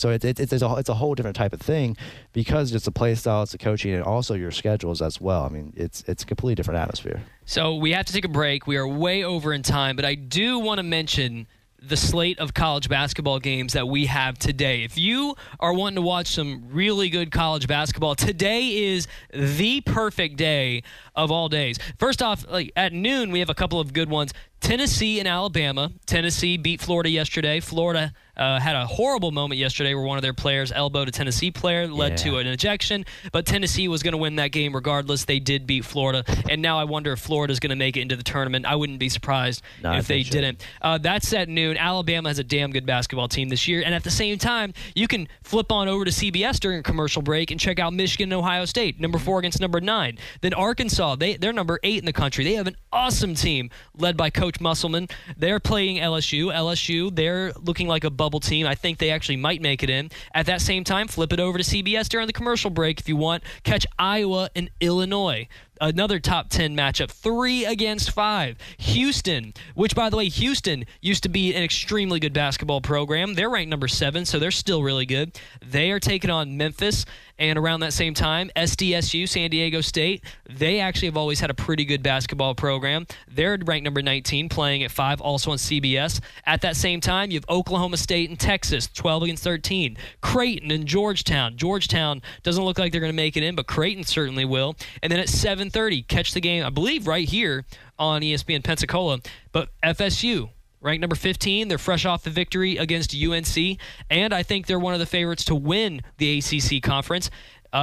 So it's a whole different type of thing, because it's the play style, it's the coaching, and also your schedules as well. I mean, it's a completely different atmosphere. So we have to take a break. We are way over in time, but I do want to mention the slate of college basketball games that we have today. If you are wanting to watch some really good college basketball, today is the perfect day of all days. First off, at noon, we have a couple of good ones. Tennessee and Alabama. Tennessee beat Florida yesterday. Florida had a horrible moment yesterday where one of their players elbowed a Tennessee player, led to an ejection, but Tennessee was going to win that game regardless. They did beat Florida, and now I wonder if Florida's going to make it into the tournament. I wouldn't be surprised if they didn't. That's at noon. Alabama has a damn good basketball team this year, and at the same time, you can flip on over to CBS during a commercial break and check out Michigan and Ohio State, number 4 against number 9. Then Arkansas, they're number 8 in the country. They have an awesome team led by Coach Coach Musselman. They're playing LSU. LSU, they're looking like a bubble team. I think they actually might make it in. At that same time, flip it over to CBS during the commercial break if you want. Catch Iowa and Illinois. Another top 10 matchup, 3-5. Houston, which, by the way, Houston used to be an extremely good basketball program. They're ranked number 7, so they're still really good. They are taking on Memphis, and around that same time, SDSU, San Diego State, they actually have always had a pretty good basketball program. They're ranked number 19, playing at 5, also on CBS. At that same time, you have Oklahoma State and Texas, 12-13. Creighton and Georgetown. Georgetown doesn't look like they're going to make it in, but Creighton certainly will. And then at 7:30, catch the game, I believe, right here on ESPN Pensacola. But FSU, ranked number 15, they're fresh off the victory against UNC, and I think they're one of the favorites to win the ACC conference.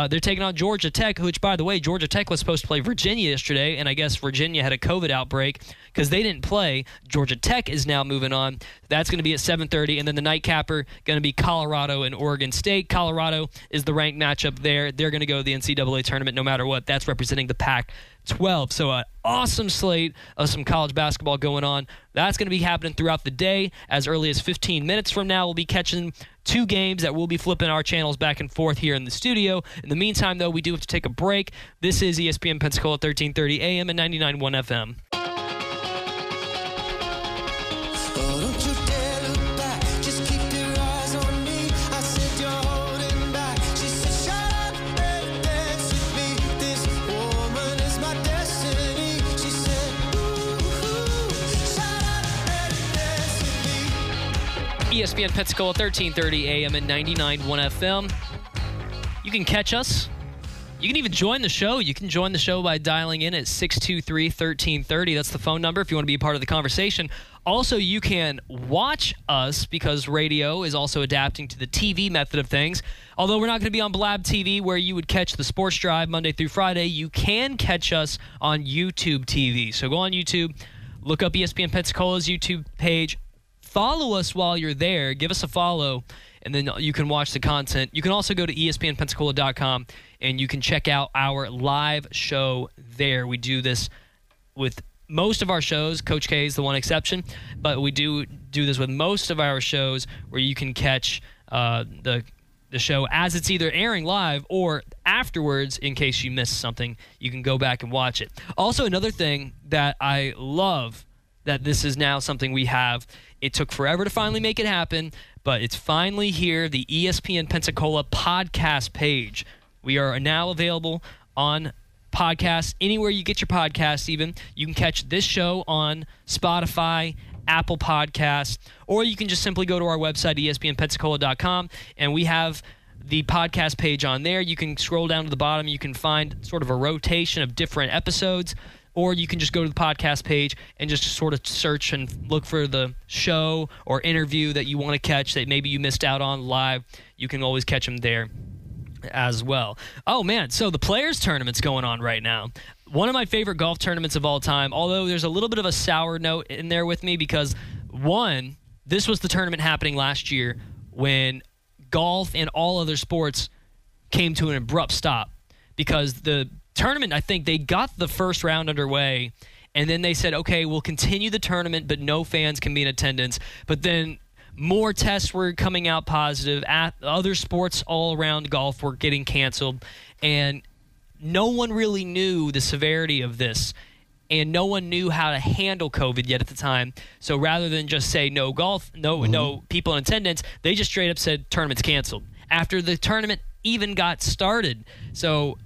They're taking on Georgia Tech, which, by the way, Georgia Tech was supposed to play Virginia yesterday, and I guess Virginia had a COVID outbreak because they didn't play. Georgia Tech is now moving on. That's going to be at 7:30, and then the nightcapper going to be Colorado and Oregon State. Colorado is the ranked matchup there. They're going to go to the NCAA tournament no matter what. That's representing the Pac-12. So an awesome slate of some college basketball going on. That's going to be happening throughout the day. As early as 15 minutes from now, we'll be catching two games that we'll be flipping our channels back and forth here in the studio. In the meantime, though, we do have to take a break. This is ESPN Pensacola, 1330 AM and 99.1 FM. ESPN Pensacola, 1330 AM and 99.1 FM. You can catch us. You can even join the show. You can join the show by dialing in at 623-1330. That's the phone number if you want to be a part of the conversation. Also, you can watch us because radio is also adapting to the TV method of things. Although we're not going to be on Blab TV where you would catch the Sports Drive Monday through Friday, you can catch us on YouTube TV. So go on YouTube, look up ESPN Pensacola's YouTube page, follow us while you're there. Give us a follow, and then you can watch the content. You can also go to ESPNPensacola.com, and you can check out our live show there. We do this with most of our shows. Coach K is the one exception, but we do this with most of our shows where you can catch the show as it's either airing live or afterwards in case you missed something. You can go back and watch it. Also, another thing that I love that this is now something we have. It took forever to finally make it happen, but it's finally here, the ESPN Pensacola podcast page. We are now available on podcasts, anywhere you get your podcasts even. You can catch this show on Spotify, Apple Podcasts, or you can just simply go to our website, ESPNPensacola.com, and we have the podcast page on there. You can scroll down to the bottom. You can find sort of a rotation of different episodes, or you can just go to the podcast page and just sort of search and look for the show or interview that you want to catch that maybe you missed out on live. You can always catch them there as well. Oh, man, so the Players Tournament's going on right now. One of my favorite golf tournaments of all time, although there's a little bit of a sour note in there with me because, one, this was the tournament happening last year when golf and all other sports came to an abrupt stop because the tournament, I think they got the first round underway, and then they said, okay, we'll continue the tournament, but no fans can be in attendance. But then more tests were coming out positive. Other sports all around golf were getting canceled, and no one really knew the severity of this, and no one knew how to handle COVID yet at the time. So rather than just say no golf, no people in attendance, they just straight up said tournament's canceled after the tournament even got started. So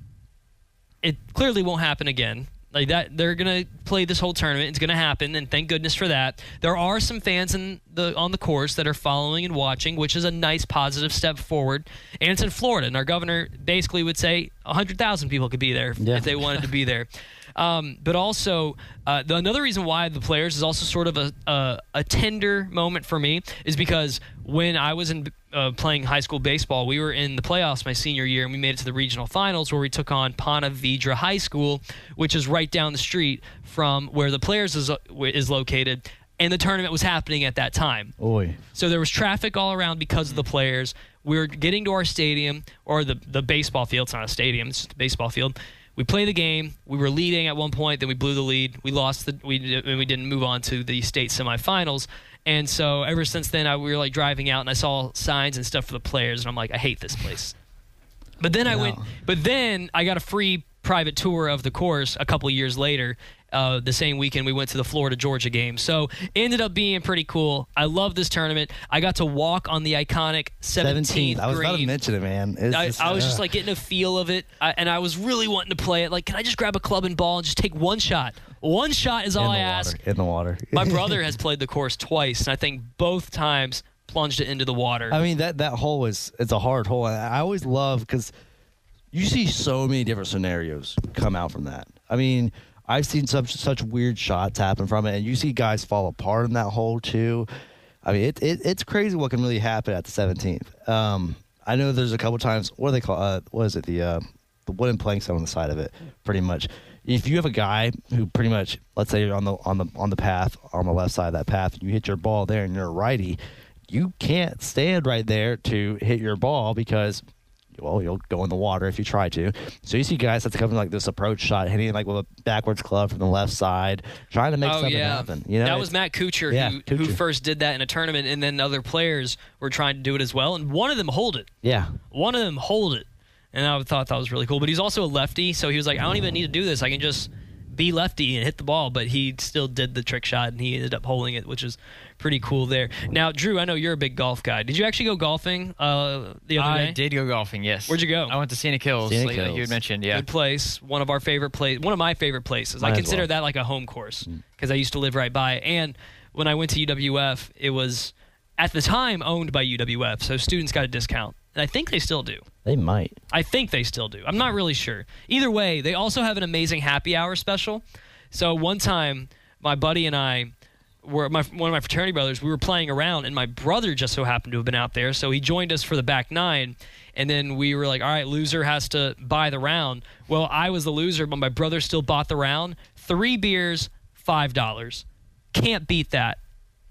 it clearly won't happen again. Like that, they're going to play this whole tournament. It's going to happen, and thank goodness for that. There are some fans on the course that are following and watching, which is a nice positive step forward. And it's in Florida, and our governor basically would say 100,000 people could be there if they wanted to be there. But also, another reason why the Players is also sort of a tender moment for me is because when I was in playing high school baseball, we were in the playoffs my senior year, and we made it to the regional finals where we took on Ponte Vedra High School, which is right down the street from where the Players is located, and the tournament was happening at that time. Oy. So there was traffic all around because of the Players. We were getting to our stadium, or the baseball field. It's not a stadium, it's just a baseball field. We play the game. We were leading at one point. Then we blew the lead. We lost. We didn't move on to the state semifinals. And so ever since then, we were like driving out, and I saw signs and stuff for the players, and I'm like, I hate this place. But then I got a free private tour of the course a couple years later. The same weekend we went to the Florida-Georgia game. So ended up being pretty cool. I love this tournament. I got to walk on the iconic 17th green. I was about to mention it, man. I was just like getting a feel of it, and I was really wanting to play it. Like, can I just grab a club and ball and just take one shot? One shot is all I ask. In the water. My brother has played the course twice, and I think both times plunged it into the water. I mean, that hole it's a hard hole. I always love because you see so many different scenarios come out from that. I mean, I've seen such weird shots happen from it, and you see guys fall apart in that hole too. I mean, it's crazy what can really happen at the 17th. I know there's a couple times. What do they call? What is it? The wooden planks on the side of it, pretty much. If you have a guy who pretty much, let's say you're on the path on the left side of that path, you hit your ball there, and you're a righty, you can't stand right there to hit your ball because, well, you'll go in the water if you try to. So you see guys that's coming like this approach shot, hitting like with a backwards club from the left side, trying to make something happen. You know, that was Matt Kuchar, who first did that in a tournament, and then other players were trying to do it as well. And one of them holed it. Yeah. One of them holed it. And I thought that was really cool. But he's also a lefty, so he was like, I don't even need to do this. I can just be lefty and hit the ball. But he still did the trick shot, and he ended up holing it, which is pretty cool there. Now, Drew, I know you're a big golf guy. Did you actually go golfing the other day? I did go golfing, yes. Where'd you go? I went to Scenic Hills, like you had mentioned. Yeah. Good place. One of my favorite places. I consider that like a home course because I used to live right by it. And when I went to UWF, it was at the time owned by UWF, so students got a discount. And I think they still do. They might. I think they still do. I'm not really sure. Either way, they also have an amazing happy hour special. So one time, my buddy and I were one of my fraternity brothers. We were playing around, and my brother just so happened to have been out there. So he joined us for the back nine, and then we were like, all right, loser has to buy the round. Well, I was the loser, but my brother still bought the round. 3 beers, $5. Can't beat that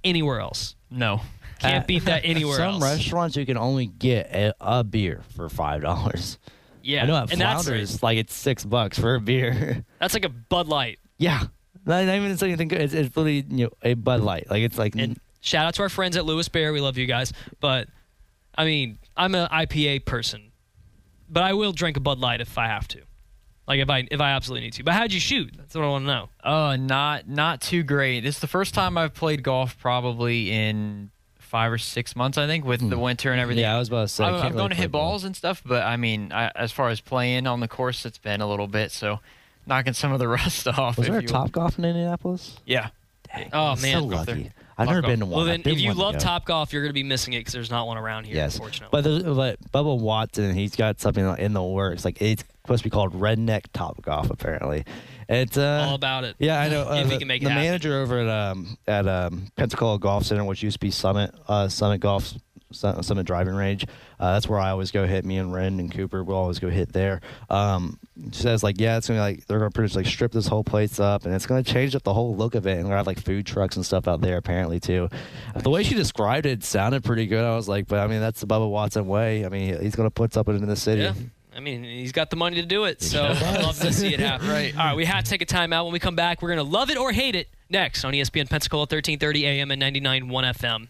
anywhere else. No. Can't beat that anywhere else. Some restaurants you can only get a beer for $5. Yeah. I know at Flounders, like it's $6 for a beer. That's like a Bud Light. Yeah. Not even anything good. It's literally a Bud Light. Like it's like. And shout out to our friends at Lewis Bear. We love you guys. But I mean, I'm an IPA person, but I will drink a Bud Light if I have to. Like if I absolutely need to. But how'd you shoot? That's what I want to know. Not too great. It's the first time I've played golf probably in 5 or 6 months, I think, with the winter and everything. Yeah, I was about to say. I'm going to hit balls and stuff, but, I mean, as far as playing on the course, it's been a little bit, so knocking some of the rust off. Was there a Topgolf in Indianapolis? Yeah. Dang, oh, man. So lucky. I've never been to one. Well, then, if you love Topgolf, you're going to be missing it because there's not one around here, unfortunately. But Bubba Watson, he's got something in the works. Like, it's supposed to be called Redneck Topgolf, apparently. It's all about it. Yeah, I know. If he can make it happen. The manager over at Pensacola Golf Center, which used to be Summit Driving Range, that's where I always go hit. Me and Ren and Cooper will always go hit there. She says like, yeah, it's gonna be like they're gonna pretty much like strip this whole place up, and it's gonna change up the whole look of it, and we're gonna have like food trucks and stuff out there apparently too. The way she described it sounded pretty good. I was like, but I mean that's the Bubba Watson way. I mean he's gonna put something into the city. Yeah. I mean, he's got the money to do it, so I'd love to see it happen. Right. All right, we have to take a timeout. When we come back, we're going to love it or hate it next on ESPN Pensacola, 1330 AM and 99.1 FM.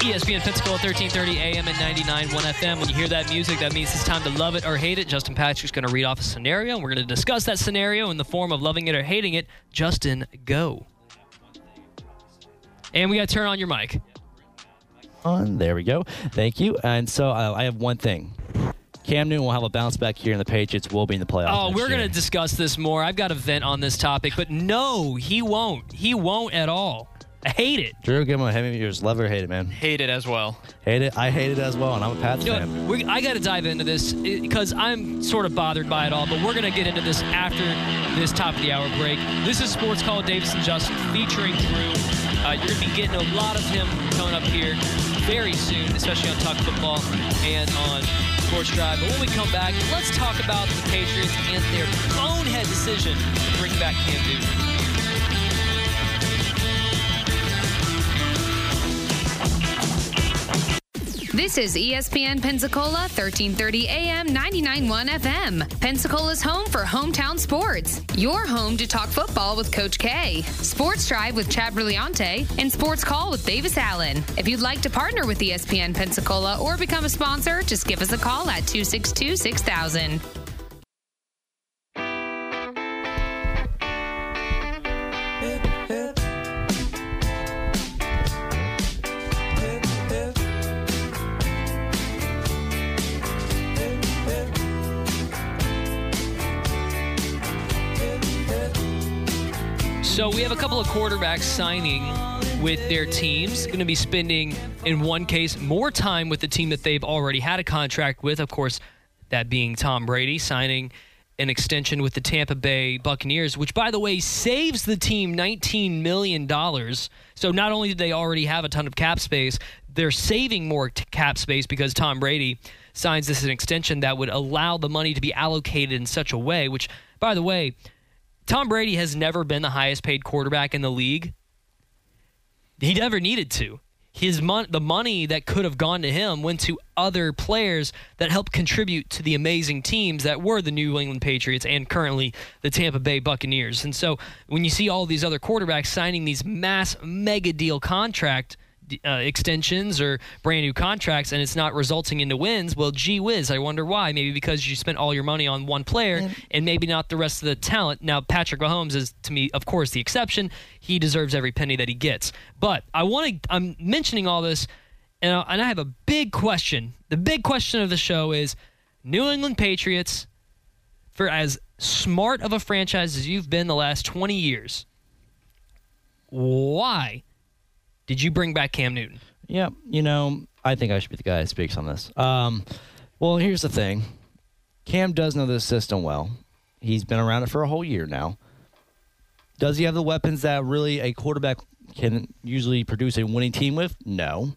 ESPN Pensacola, 1330 AM and 99.1 FM. When you hear that music, that means it's time to love it or hate it. Justin Patrick's going to read off a scenario, and we're going to discuss that scenario in the form of loving it or hating it. Justin, go. And we got to turn on your mic. On. There we go. Thank you. And so I have one thing. Cam Newton will have a bounce back here, and the Patriots will be in the playoffs. Oh, we're going to discuss this more. I've got a vent on this topic, but no, he won't. He won't at all. I hate it. Drew, give him a heavy yours. Love or hate it, man. Hate it as well. Hate it. I hate it as well, and I'm a Pats fan. I got to dive into this because I'm sort of bothered by it all, but we're going to get into this after this top of the hour break. This is Sports Call Davis and Justin featuring Drew. You're going to be getting a lot of him coming up here very soon, especially on Talk Football and on Sports Drive. But when we come back, let's talk about the Patriots and their bonehead decision to bring back Cam Newton. This is ESPN Pensacola, 1330 AM, 99.1 FM. Pensacola's home for hometown sports. Your home to talk football with Coach K, Sports Drive with Chad Brillante, and Sports Call with Davis Allen. If you'd like to partner with ESPN Pensacola or become a sponsor, just give us a call at 262-6000. So we have a couple of quarterbacks signing with their teams, going to be spending, in one case, more time with the team that they've already had a contract with, of course, that being Tom Brady, signing an extension with the Tampa Bay Buccaneers, which, by the way, saves the team $19 million. So not only did they already have a ton of cap space, they're saving more cap space because Tom Brady signs this as an extension that would allow the money to be allocated in such a way, which, by the way, Tom Brady has never been the highest-paid quarterback in the league. He never needed to. The money that could have gone to him went to other players that helped contribute to the amazing teams that were the New England Patriots and currently the Tampa Bay Buccaneers. And so when you see all these other quarterbacks signing these mass mega-deal contract extensions or brand-new contracts and it's not resulting into wins, well, gee whiz, I wonder why. Maybe because you spent all your money on one player and maybe not the rest of the talent. Now, Patrick Mahomes is, to me, of course, the exception. He deserves every penny that he gets. But I'm mentioning all this, and I have a big question. The big question of the show is, New England Patriots, for as smart of a franchise as you've been the last 20 years, why did you bring back Cam Newton? Yeah, I think I should be the guy that speaks on this. Well, here's the thing. Cam does know this system well. He's been around it for a whole year now. Does he have the weapons that really a quarterback can usually produce a winning team with? No.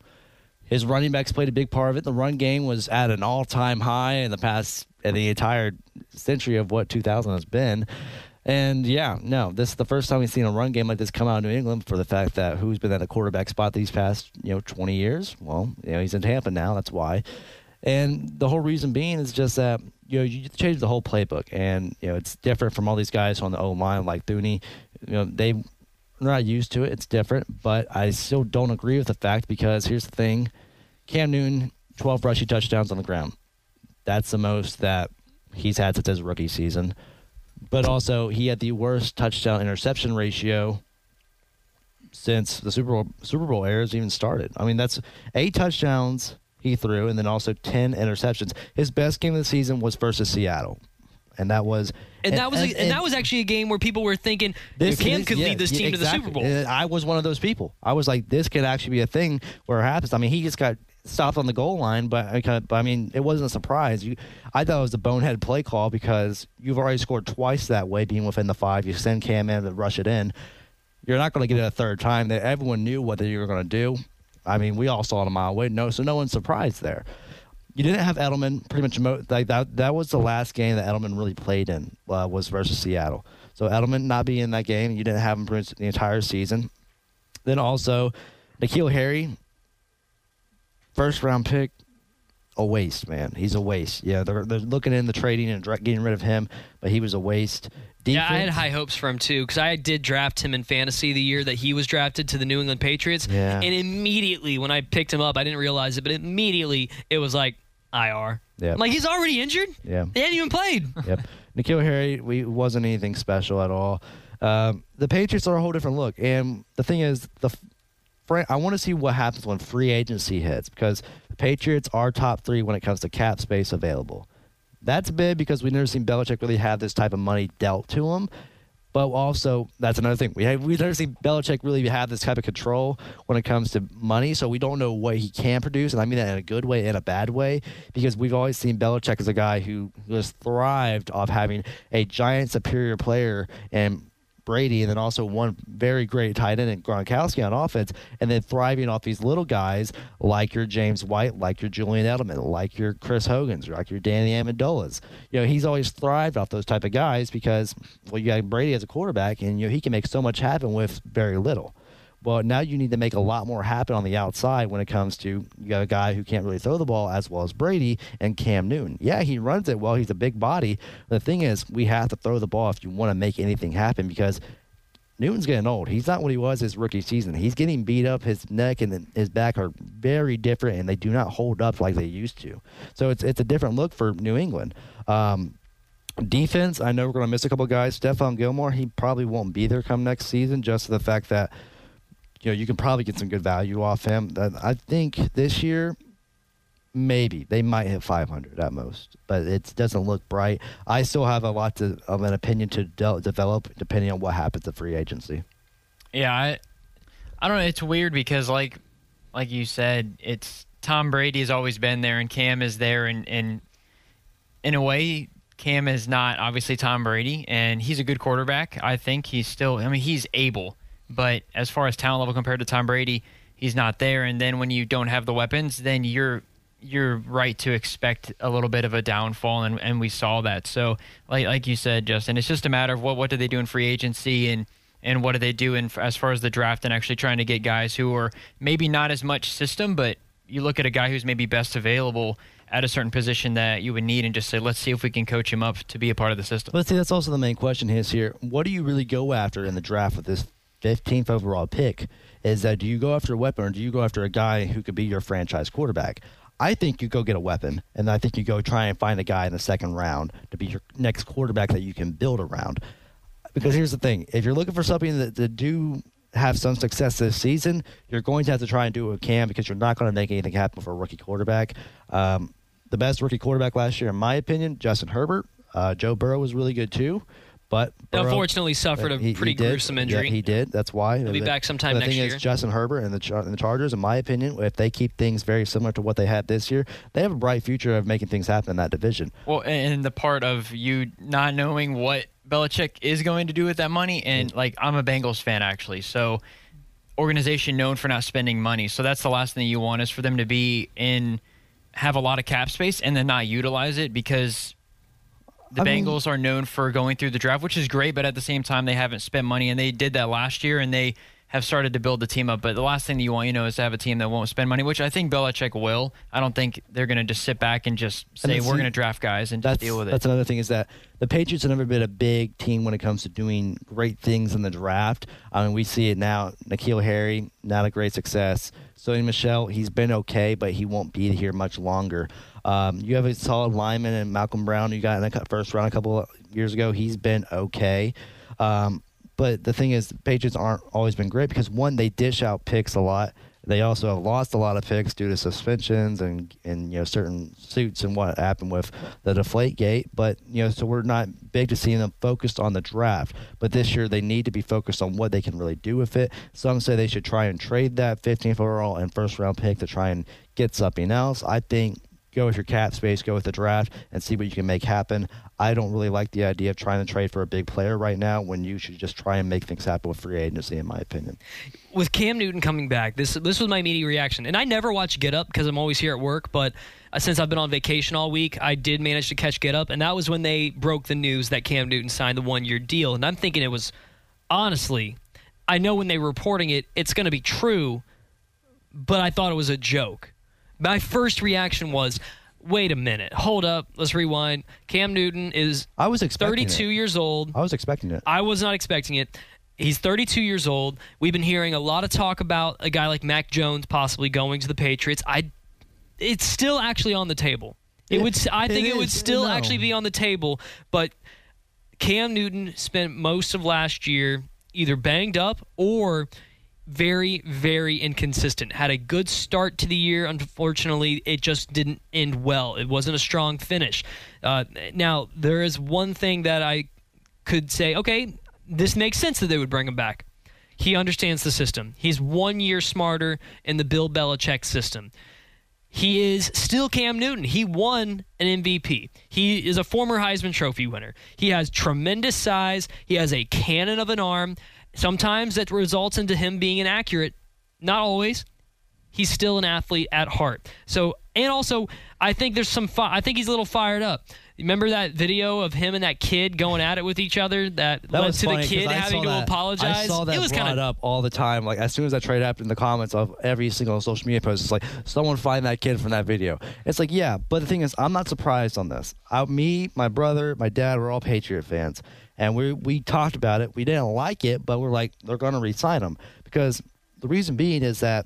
His running backs played a big part of it. The run game was at an all-time high in the entire century of what 2000 has been. And, this is the first time we've seen a run game like this come out of New England for the fact that who's been at a quarterback spot these past, 20 years? Well, he's in Tampa now. That's why. And the whole reason being is just that, you change the whole playbook. And, it's different from all these guys on the O-line like Thuney. They're not used to it. It's different. But I still don't agree with the fact because here's the thing. Cam Newton, 12 rushing touchdowns on the ground. That's the most that he's had since his rookie season. But also, he had the worst touchdown-interception ratio since the Super Bowl eras even started. I mean, that's 8 touchdowns he threw and then also 10 interceptions. His best game of the season was versus Seattle. And that was... that was actually a game where people were thinking, Cam could lead this team exactly to the Super Bowl. And I was one of those people. I was like, this could actually be a thing where it happens. I mean, he just got stopped on the goal line, but I mean, it wasn't a surprise. I thought it was a bonehead play call because you've already scored twice that way, being within the 5. You send Cam in to rush it in. You're not going to get it a third time. Everyone knew what you were going to do. I mean, we all saw it a mile away. No, so no one's surprised there. You didn't have Edelman pretty much. That was the last game that Edelman really played in was versus Seattle. So Edelman not being in that game, you didn't have him pretty much the entire season. Then also, N'Keal Harry. First-round pick, a waste, man. He's a waste. Yeah, they're looking into trading and getting rid of him, but he was a waste. Defense, I had high hopes for him, too, because I did draft him in fantasy the year that he was drafted to the New England Patriots. Yeah. And immediately when I picked him up, I didn't realize it, but immediately it was like IR. Yep. I'm like, he's already injured? Yeah. He hadn't even played. Yep. N'Keal Harry wasn't anything special at all. The Patriots are a whole different look, and the thing is I want to see what happens when free agency hits because the Patriots are top 3 when it comes to cap space available. That's big because we've never seen Belichick really have this type of money dealt to him. But also, that's another thing. We've never seen Belichick really have this type of control when it comes to money, so we don't know what he can produce, and I mean that in a good way and a bad way because we've always seen Belichick as a guy who has thrived off having a giant superior player and Brady, and then also one very great tight end in Gronkowski on offense, and then thriving off these little guys like your James White, like your Julian Edelman, like your Chris Hogan's, like your Danny Amendola's. He's always thrived off those type of guys because, you got Brady as a quarterback, and he can make so much happen with very little. Well, now you need to make a lot more happen on the outside when it comes to you got a guy who can't really throw the ball as well as Brady and Cam Newton. Yeah, he runs it well. He's a big body. The thing is, we have to throw the ball if you want to make anything happen because Newton's getting old. He's not what he was his rookie season. He's getting beat up. His neck and his back are very different, and they do not hold up like they used to. So it's a different look for New England. Defense, I know we're going to miss a couple guys. Stephon Gilmore, he probably won't be there come next season just to the fact that, you know, you can probably get some good value off him. I think this year, maybe they might hit 500 at most, but it doesn't look bright. I still have a lot of an opinion to develop depending on what happens at free agency. Yeah, I don't know. It's weird because, like you said, it's Tom Brady has always been there and Cam is there, and in a way, Cam is not obviously Tom Brady, and he's a good quarterback. I think he's still – I mean, he's able. But as far as talent level compared to Tom Brady, he's not there. And then when you don't have the weapons, then you're right to expect a little bit of a downfall, and we saw that. So, like you said, Justin, it's just a matter of what do they do in free agency and what do they do in as far as the draft and actually trying to get guys who are maybe not as much system, but you look at a guy who's maybe best available at a certain position that you would need and just say, let's see if we can coach him up to be a part of the system. Let's see, that's also the main question is here. What do you really go after in the draft with this 15th overall pick? Is that do you go after a weapon or do you go after a guy who could be your franchise quarterback? I think you go get a weapon, and I think you go try and find a guy in the second round to be your next quarterback that you can build around. Because here's the thing. If you're looking for something that do have some success this season, you're going to have to try and do what you can because you're not going to make anything happen for a rookie quarterback. The best rookie quarterback last year, in my opinion, Justin Herbert. Joe Burrow was really good, too. But Burrow, unfortunately, suffered a pretty gruesome injury. Yeah, he did. That's why he'll be back sometime next year. The thing is, Justin Herbert and the Chargers, in my opinion, if they keep things very similar to what they had this year, they have a bright future of making things happen in that division. Well, and the part of you not knowing what Belichick is going to do with that money, and like I'm a Bengals fan actually, so organization known for not spending money, so that's the last thing you want is for them to be in have a lot of cap space and then not utilize it because. The Bengals are known for going through the draft, which is great, but at the same time, they haven't spent money, and they did that last year, and they have started to build the team up. But the last thing that you want, is to have a team that won't spend money, which I think Belichick will. I don't think they're going to just sit back and just say, we're going to draft guys and just deal with it. That's another thing is that the Patriots have never been a big team when it comes to doing great things in the draft. I mean, we see it now. N'Keal Harry, not a great success. Sony Michel, he's been okay, but he won't be here much longer. You have a solid lineman in Malcolm Brown who got in the first round a couple of years ago. He's been okay. But the thing is, the Patriots aren't always been great because, one, they dish out picks a lot. They also have lost a lot of picks due to suspensions and certain suits and what happened with the Deflategate. But, so we're not big to seeing them focused on the draft. But this year they need to be focused on what they can really do with it. Some say they should try and trade that 15th overall and first-round pick to try and get something else. I think go with your cap space, go with the draft, and see what you can make happen. I don't really like the idea of trying to trade for a big player right now when you should just try and make things happen with free agency, in my opinion. With Cam Newton coming back, this was my immediate reaction. And I never watch Get Up because I'm always here at work, but since I've been on vacation all week, I did manage to catch Get Up, and that was when they broke the news that Cam Newton signed the one-year deal. And I'm thinking it was, honestly, I know when they were reporting it, it's going to be true, but I thought it was a joke. My first reaction was, wait a minute, hold up, let's rewind. Cam Newton is 32 years old. I was expecting it. I was not expecting it. He's 32 years old. We've been hearing a lot of talk about a guy like Mac Jones possibly going to the Patriots. It's still actually on the table. It would still actually be on the table, but Cam Newton spent most of last year either banged up or very, very inconsistent. Had a good start to the year. Unfortunately, it just didn't end well. It wasn't a strong finish. Now, there is one thing that I could say, okay, this makes sense that they would bring him back. He understands the system. He's 1 year smarter in the Bill Belichick system. He is still Cam Newton. He won an MVP. He is a former Heisman Trophy winner. He has tremendous size. He has a cannon of an arm. Sometimes that results into him being inaccurate. Not always. He's still an athlete at heart. So, and also, I think there's some I think he's a little fired up. Remember that video of him and that kid going at it with each other? That led to the kid having to apologize. I saw that brought up all the time. Like, as soon as I tried it up in the comments of every single social media post, it's like, someone find that kid from that video. It's like, yeah, but the thing is, I'm not surprised on this. Me, my brother, my dad, we're all Patriot fans. And we talked about it. We didn't like it, but we're like, they're going to re-sign him. Because the reason being is that,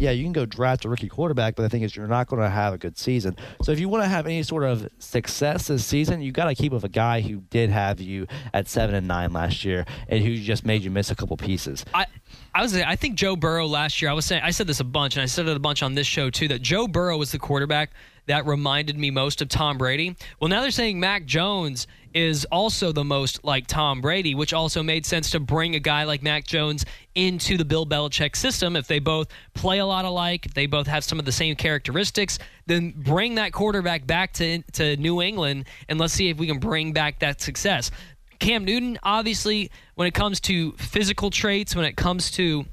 yeah, you can go draft a rookie quarterback, but the thing is you're not going to have a good season. So if you want to have any sort of success this season, you got to keep with a guy who did have you at 7-9 last year and who just made you miss a couple pieces. I think Joe Burrow last year, I said this a bunch, and I said it a bunch on this show too, that Joe Burrow was the quarterback that reminded me most of Tom Brady. Well, now they're saying Mac Jones is also the most like Tom Brady, which also made sense to bring a guy like Mac Jones into the Bill Belichick system. If they both play a lot alike, if they both have some of the same characteristics, then bring that quarterback back to New England, and let's see if we can bring back that success. Cam Newton, obviously, when it comes to physical traits, when it comes to,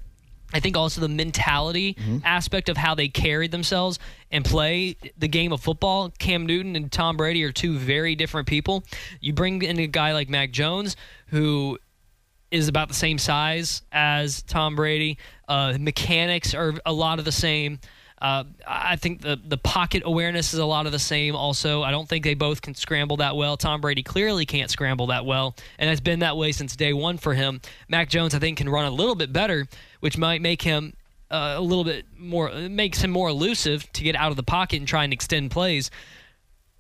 I think, also the mentality aspect of how they carry themselves and play the game of football. Cam Newton and Tom Brady are two very different people. You bring in a guy like Mac Jones, who is about the same size as Tom Brady. Mechanics are a lot of the same. I think the pocket awareness is a lot of the same also. I don't think they both can scramble that well. Tom Brady clearly can't scramble that well, and it's been that way since day one for him. Mac Jones, I think, can run a little bit better, which might make him a little bit more, makes him more elusive to get out of the pocket and try and extend plays.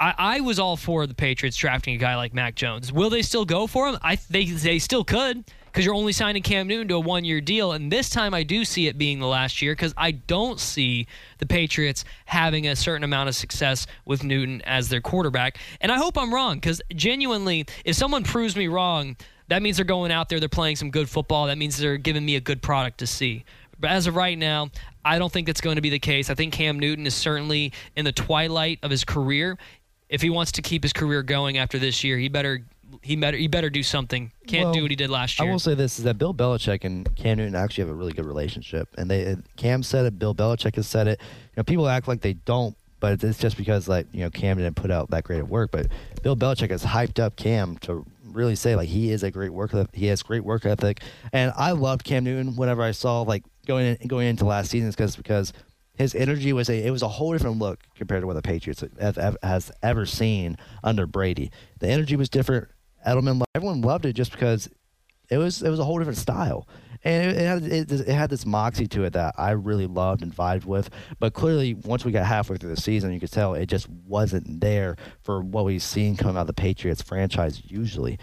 I was all for the Patriots drafting a guy like Mac Jones. Will they still go for him? They still could, because you're only signing Cam Newton to a one-year deal, and this time I do see it being the last year, because I don't see the Patriots having a certain amount of success with Newton as their quarterback. And I hope I'm wrong, because genuinely, if someone proves me wrong, that means they're going out there, they're playing some good football, that means they're giving me a good product to see. But as of right now, I don't think that's going to be the case. I think Cam Newton is certainly in the twilight of his career. If he wants to keep his career going after this year, he better do something. Can't do what he did last year. I will say this, is that Bill Belichick and Cam Newton actually have a really good relationship. And Cam said it, Bill Belichick has said it. You know, people act like they don't, but it's just because, like, you know, Cam didn't put out that great of work. But Bill Belichick has hyped up Cam to really say, like, he is a great work ethic. He has great work ethic. And I loved Cam Newton whenever I saw, like, going into last season, because his energy was a whole different look compared to what the Patriots has ever seen under Brady. The energy was different. Edelman, everyone loved it just because it was a whole different style, and it had this moxie to it that I really loved and vibed with. But clearly, once we got halfway through the season, you could tell it just wasn't there for what we've seen coming out of the Patriots franchise usually.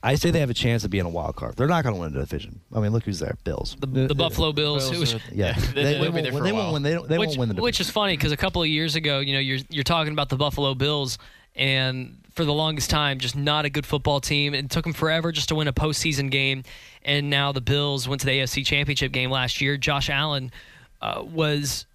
I say they have a chance of being a wild card. They're not going to win the division. I mean, look who's there. Bills. The Buffalo Bills. They won't win the division. Which is funny, because a couple of years ago, you know, you're talking about the Buffalo Bills, and for the longest time, just not a good football team. It took them forever just to win a postseason game, and now the Bills went to the AFC Championship game last year. Josh Allen was...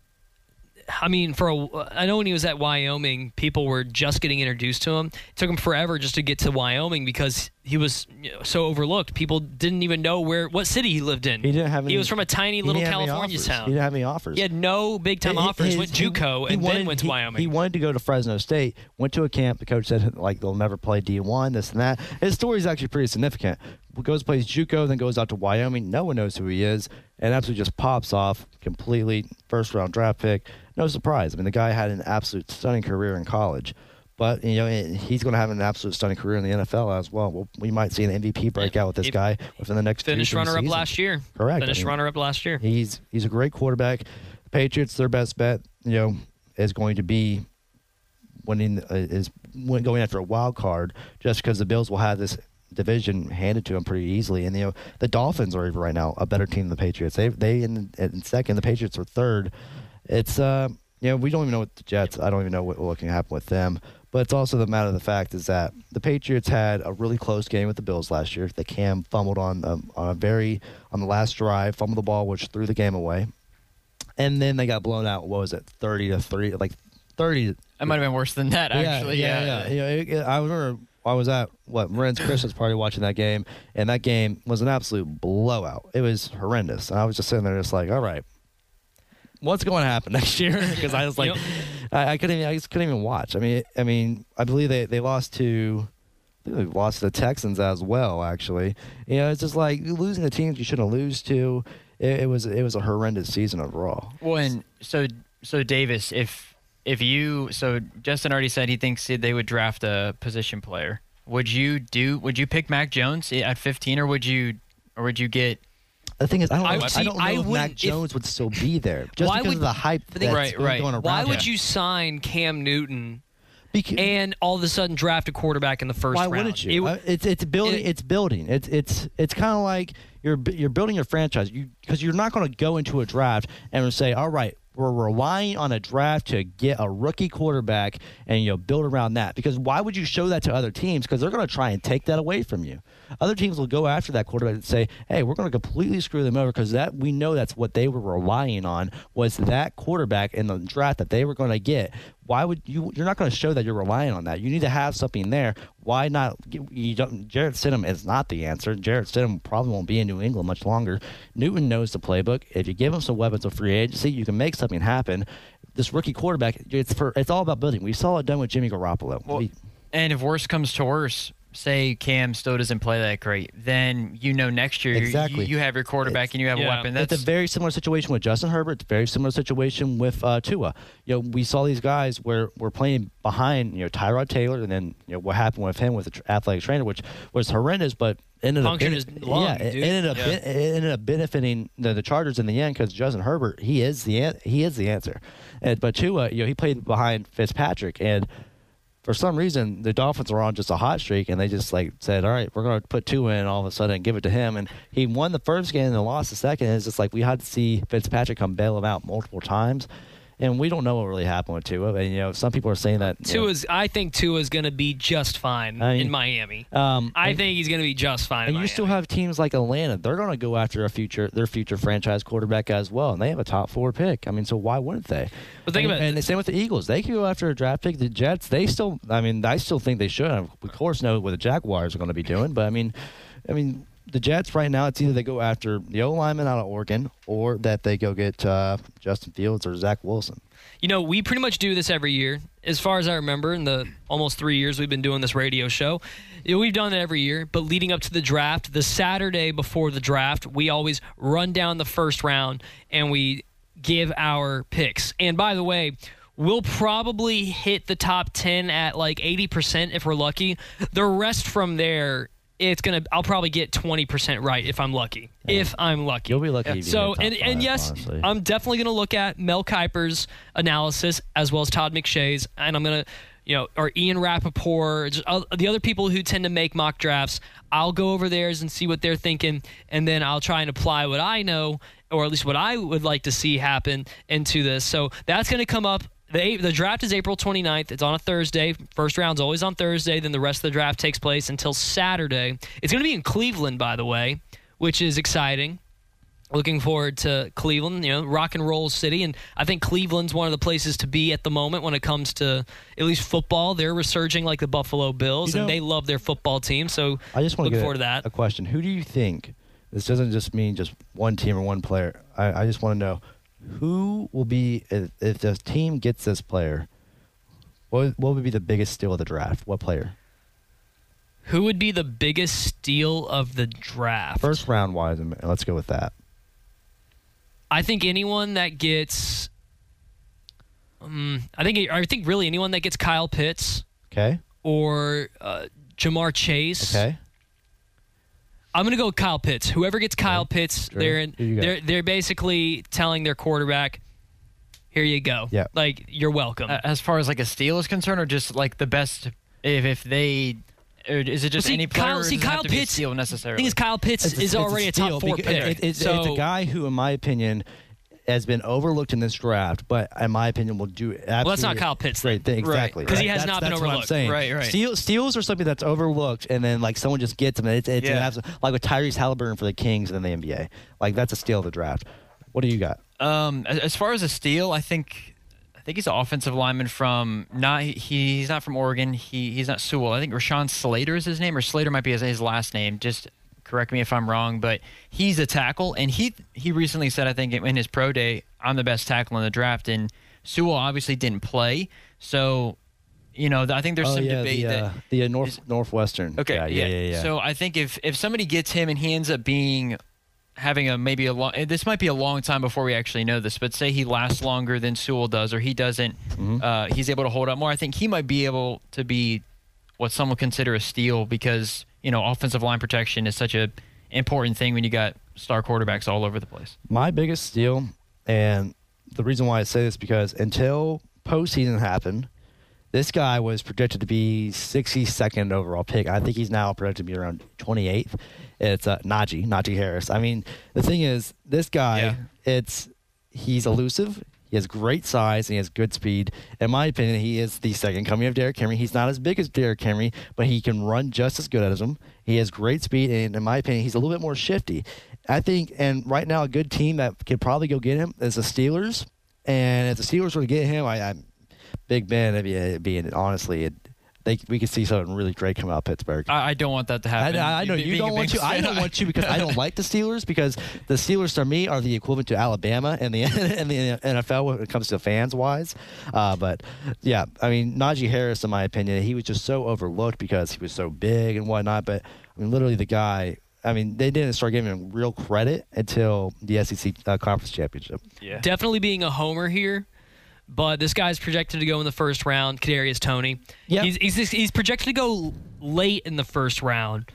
I mean, I know when he was at Wyoming, people were just getting introduced to him. It took him forever just to get to Wyoming because he was so overlooked. People didn't even know what city he lived in. He was from a tiny little California town. He didn't have any offers. He had no big-time offers. Went to Wyoming. He wanted to go to Fresno State, went to a camp. The coach said, like, they'll never play D1, this and that. His story is actually pretty significant. Goes plays JUCO, then goes out to Wyoming. No one knows who he is, and absolutely just pops off completely. First-round draft pick. No surprise. I mean, the guy had an absolute stunning career in college, but you know he's going to have an absolute stunning career in the NFL as well. We might see an MVP breakout with this guy within the next. Finished runner-up last year. Correct. Finished runner-up last year. He's a great quarterback. The Patriots, their best bet, you know, is going to be going after a wild card, just because the Bills will have this division handed to them pretty easily, and you know the Dolphins are right now a better team than the Patriots. They in second, the Patriots are third. It's you know, we don't even know what the Jets. I don't even know what can happen with them. But it's also the matter of the fact is that the Patriots had a really close game with the Bills last year. The Cam fumbled on the last drive, fumbled the ball, which threw the game away, and then they got blown out. What was it, 30-3? Like 30. It might have been worse than that. Actually, I remember. I was at Marin's Christmas party watching that game, and that game was an absolute blowout. It was horrendous, and I was just sitting there, just like, all right, what's going to happen next year? Because I was like, I just couldn't even watch. I mean, I believe they lost to. They lost the Texans as well, actually. You know, it's just like losing the teams you shouldn't lose to. It was a horrendous season overall. Well, and so Davis, if Justin already said he thinks they would draft a position player. Would you pick Mac Jones at 15, or would you get? The thing is, I don't know if Mac Jones would still be there just because of the hype that's going around. Why would you sign Cam Newton? And all of a sudden, draft a quarterback in the first round. Why wouldn't you? It's building. It's kind of like you're building your franchise. Because you're not going to go into a draft and say, all right, we're relying on a draft to get a rookie quarterback and build around that. Because why would you show that to other teams? Because they're going to try and take that away from you. Other teams will go after that quarterback and say, hey, we're going to completely screw them over because that we know that's what they were relying on was that quarterback in the draft that they were going to get. Why would you? You're not going to show that you're relying on that. You need to have something there. Why not? Jarrett Stidham is not the answer. Jarrett Stidham probably won't be in New England much longer. Newton knows the playbook. If you give him some weapons of free agency, you can make something happen. This rookie quarterback, it's all about building. We saw it done with Jimmy Garoppolo. Well, and if worse comes to worse, say Cam still doesn't play that great, then next year you have your quarterback and you have a weapon. That's a very similar situation with Justin Herbert. It's a very similar situation with Tua. We saw these guys where we're playing behind Tyrod Taylor, and then what happened with him with the athletic trainer, which was horrendous, but ended up benefiting the Chargers in the end because Justin Herbert he is the answer. But Tua, he played behind Fitzpatrick and. For some reason, the Dolphins were on just a hot streak, and they just said, "All right, we're going to put two in all of a sudden and give it to him." And he won the first game and then lost the second. It's just we had to see Fitzpatrick come bail him out multiple times, and we don't know what really happened with Tua. And some people are saying that I think Tua is going to be just fine in Miami. I think he's going to be just fine. And you still have teams like Atlanta; they're going to go after their future franchise quarterback as well, and they have a top 4 pick. I mean, so why wouldn't they? But think about it. And the same with the Eagles. They could go after a draft pick. The Jets, I still think they should. I, of course, know what the Jaguars are going to be doing. But, I mean, the Jets right now, it's either they go after the O-lineman out of Oregon or that they go get Justin Fields or Zach Wilson. We pretty much do this every year. As far as I remember, in the almost 3 years we've been doing this radio show, we've done it every year. But leading up to the draft, the Saturday before the draft, we always run down the first round and we give our picks. And by the way, we'll probably hit the top 10 at 80% if we're lucky. The rest from there, I'll probably get 20% right if I'm lucky. Yeah. If I'm lucky. You'll be lucky. Yeah. So, and yes, honestly. I'm definitely going to look at Mel Kiper's analysis as well as Todd McShay's, and I'm going to, or Ian Rappaport, the other people who tend to make mock drafts. I'll go over theirs and see what they're thinking, and then I'll try and apply what I know, or at least what I would like to see happen into this. So that's going to come up. The draft is April 29th. It's on a Thursday. First round's always on Thursday. Then the rest of the draft takes place until Saturday. It's going to be in Cleveland, by the way, which is exciting. Looking forward to Cleveland, rock and roll city. And I think Cleveland's one of the places to be at the moment when it comes to at least football. They're resurging like the Buffalo Bills, and they love their football team. So I just want to look forward to that. A question. Who do you think, this doesn't just mean just one team or one player, I just want to know, who will be, if the team gets this player, what would be the biggest steal of the draft? What player? Who would be the biggest steal of the draft? First round wise, let's go with that. I think anyone that gets, I think really anyone that gets Kyle Pitts. Okay. Or Jamar Chase. Okay. I'm gonna go with Kyle Pitts. Whoever gets Kyle Pitts, sure. They're basically telling their quarterback, "Here you go. Yeah. You're welcome." As far as a steal is concerned, or just the best, if they, or is it just any player? Kyle Pitts, steal necessarily. I think Kyle Pitts is already a top 4 pick. It's a guy who, in my opinion, has been overlooked in this draft, but in my opinion, will do absolutely. Well, that's not Kyle Pitts, great thing, exactly, because right. He has not been overlooked. Right. Steals are something that's overlooked, and then someone just gets them. It's an absolute, with Tyrese Halliburton for the Kings and then the NBA. That's a steal of the draft. What do you got? As far as a steal, I think he's an offensive lineman from he's not from Oregon. He's not Sewell. I think Rashawn Slater is his name, or Slater might be his last name. Just. Correct me if I'm wrong, but he's a tackle, and he recently said, I think in his pro day, I'm the best tackle in the draft. And Sewell obviously didn't play. So, you know, I think there's debate that the Northwestern. Okay, guy. Yeah. So I think if somebody gets him and he ends up being having a long, this might be a long time before we actually know this, but say he lasts longer than Sewell does, or he doesn't, he's able to hold up more. I think he might be able to be what some would consider a steal because, you know, offensive line protection is such a important thing when you got star quarterbacks all over the place. My biggest steal, and the reason why I say this, because until postseason happened, this guy was projected to be 62nd overall pick. I think he's now projected to be around 28th. It's Najee Harris. I mean, the thing is, this guy, he's elusive. He has great size and he has good speed. In my opinion, he is the second coming of Derrick Henry. He's not as big as Derrick Henry, but he can run just as good as him. He has great speed, and in my opinion, he's a little bit more shifty. I think, and right now, a good team that could probably go get him is the Steelers. And if the Steelers were to get him, Big Ben, we could see something really great come out of Pittsburgh. I don't want that to happen. I know you don't want to. I don't want you because I don't like the Steelers, because the Steelers to me are the equivalent to Alabama in the NFL when it comes to fans-wise. But, yeah, I mean, Najee Harris, in my opinion, he was just so overlooked because he was so big and whatnot. But, I mean, literally the guy – I mean, they didn't start giving him real credit until the SEC Conference Championship. Yeah. Definitely being a homer here. But this guy's projected to go in the first round, Kadarius Toney. Yep. He's projected to go late in the first round.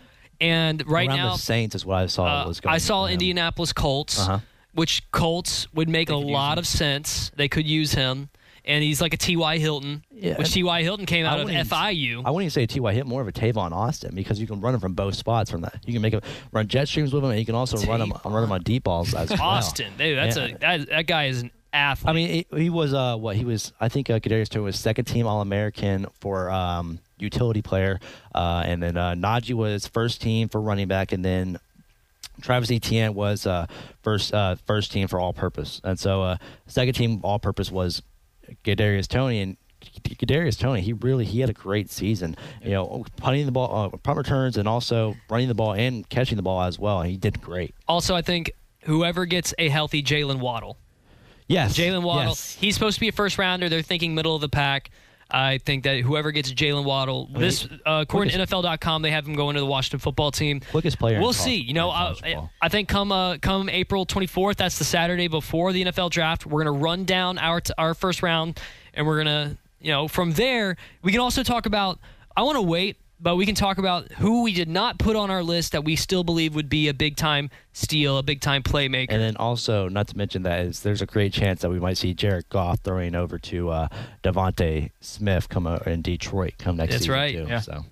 And right around now, the Saints is what I saw. Indianapolis Colts, which Colts would make a lot of sense. They could use him. And he's like a T.Y. Hilton, which T.Y. Hilton came out of FIU. I wouldn't even say T.Y. Hilton, more of a Tavon Austin, because you can run him from both spots. From that, you can make him run jet streams with him, and you can also run him on deep balls as well. Austin, dude, that guy is an athlete. I mean, he was I think Kadarius Toney was second team All-American for utility player, and then Najee was first team for running back, and then Travis Etienne was first team for all-purpose, and so second team all-purpose was Kadarius Toney. And Kadarius Toney, he had a great season. You know, punting the ball, punt returns, and also running the ball and catching the ball as well. And he did great. Also, I think whoever gets a healthy Jaylen Waddle. Yes. Jaylen Waddle. Yes. He's supposed to be a first rounder. They're thinking middle of the pack. I think that whoever gets Jaylen Waddle, according to NFL.com, they have him going to the Washington football team. Quickest player. We'll see. You know, I think come April 24th, that's the Saturday before the NFL draft, we're going to run down our first round, and we're going to, you know, from there, we can also talk about, I want to wait, but we can talk about who we did not put on our list that we still believe would be a big-time steal, a big-time playmaker. And then also, not to mention that, there's a great chance that we might see Jared Goff throwing over to Devontae Smith in Detroit come next season. That's right. Too, yeah. So.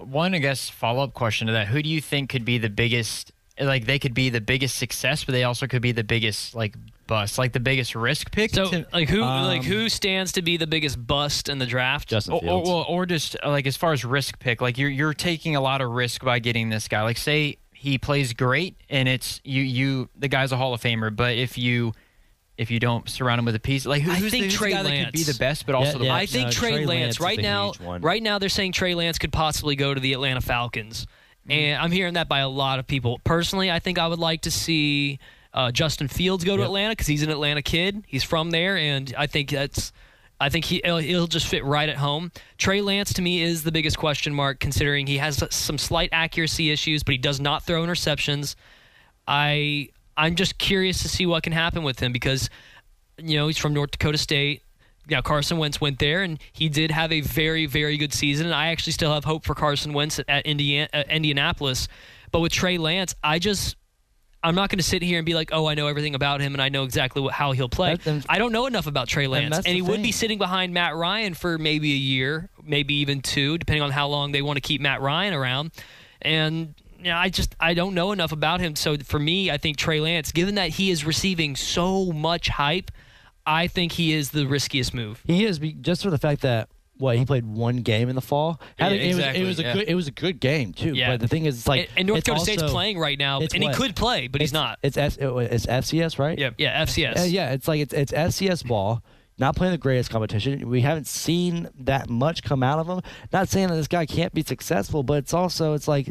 One, I guess, follow-up question to that. Who do you think could be the biggest – like, they could be the biggest success, but they also could be the biggest, like – bust, like the biggest risk pick. So, like who stands to be the biggest bust in the draft? Justin Fields, or just like as far as risk pick, like you're taking a lot of risk by getting this guy. Like, say he plays great, and it's you the guy's a Hall of Famer, but if you don't surround him with a piece, like who's the guy Lance that could be the best, but also the best? I think Trey Lance right now they're saying Trey Lance could possibly go to the Atlanta Falcons, and I'm hearing that by a lot of people. Personally, I think I would like to see Justin Fields go to Atlanta, because he's an Atlanta kid. He's from there, and I think he'll just fit right at home. Trey Lance, to me, is the biggest question mark, considering he has some slight accuracy issues, but he does not throw interceptions. I'm just curious to see what can happen with him, because, you know, he's from North Dakota State. Now, Carson Wentz went there, and he did have a very, very good season, and I actually still have hope for Carson Wentz at Indianapolis. But with Trey Lance, I'm not going to sit here and be like, oh, I know everything about him and I know exactly how he'll play. I don't know enough about Trey Lance. And he would be sitting behind Matt Ryan for maybe a year, maybe even two, depending on how long they want to keep Matt Ryan around. And you know, I don't know enough about him. So for me, I think Trey Lance, given that he is receiving so much hype, I think he is the riskiest move. He is, just for the fact that he played one game in the fall. It was a good game too. Yeah. But the thing is, it's like, and North Dakota State's playing right now, and he could play, but he's not. It's FCS, right? Yeah, FCS. It's like it's FCS ball. Not playing the greatest competition. We haven't seen that much come out of him. Not saying that this guy can't be successful, but it's also like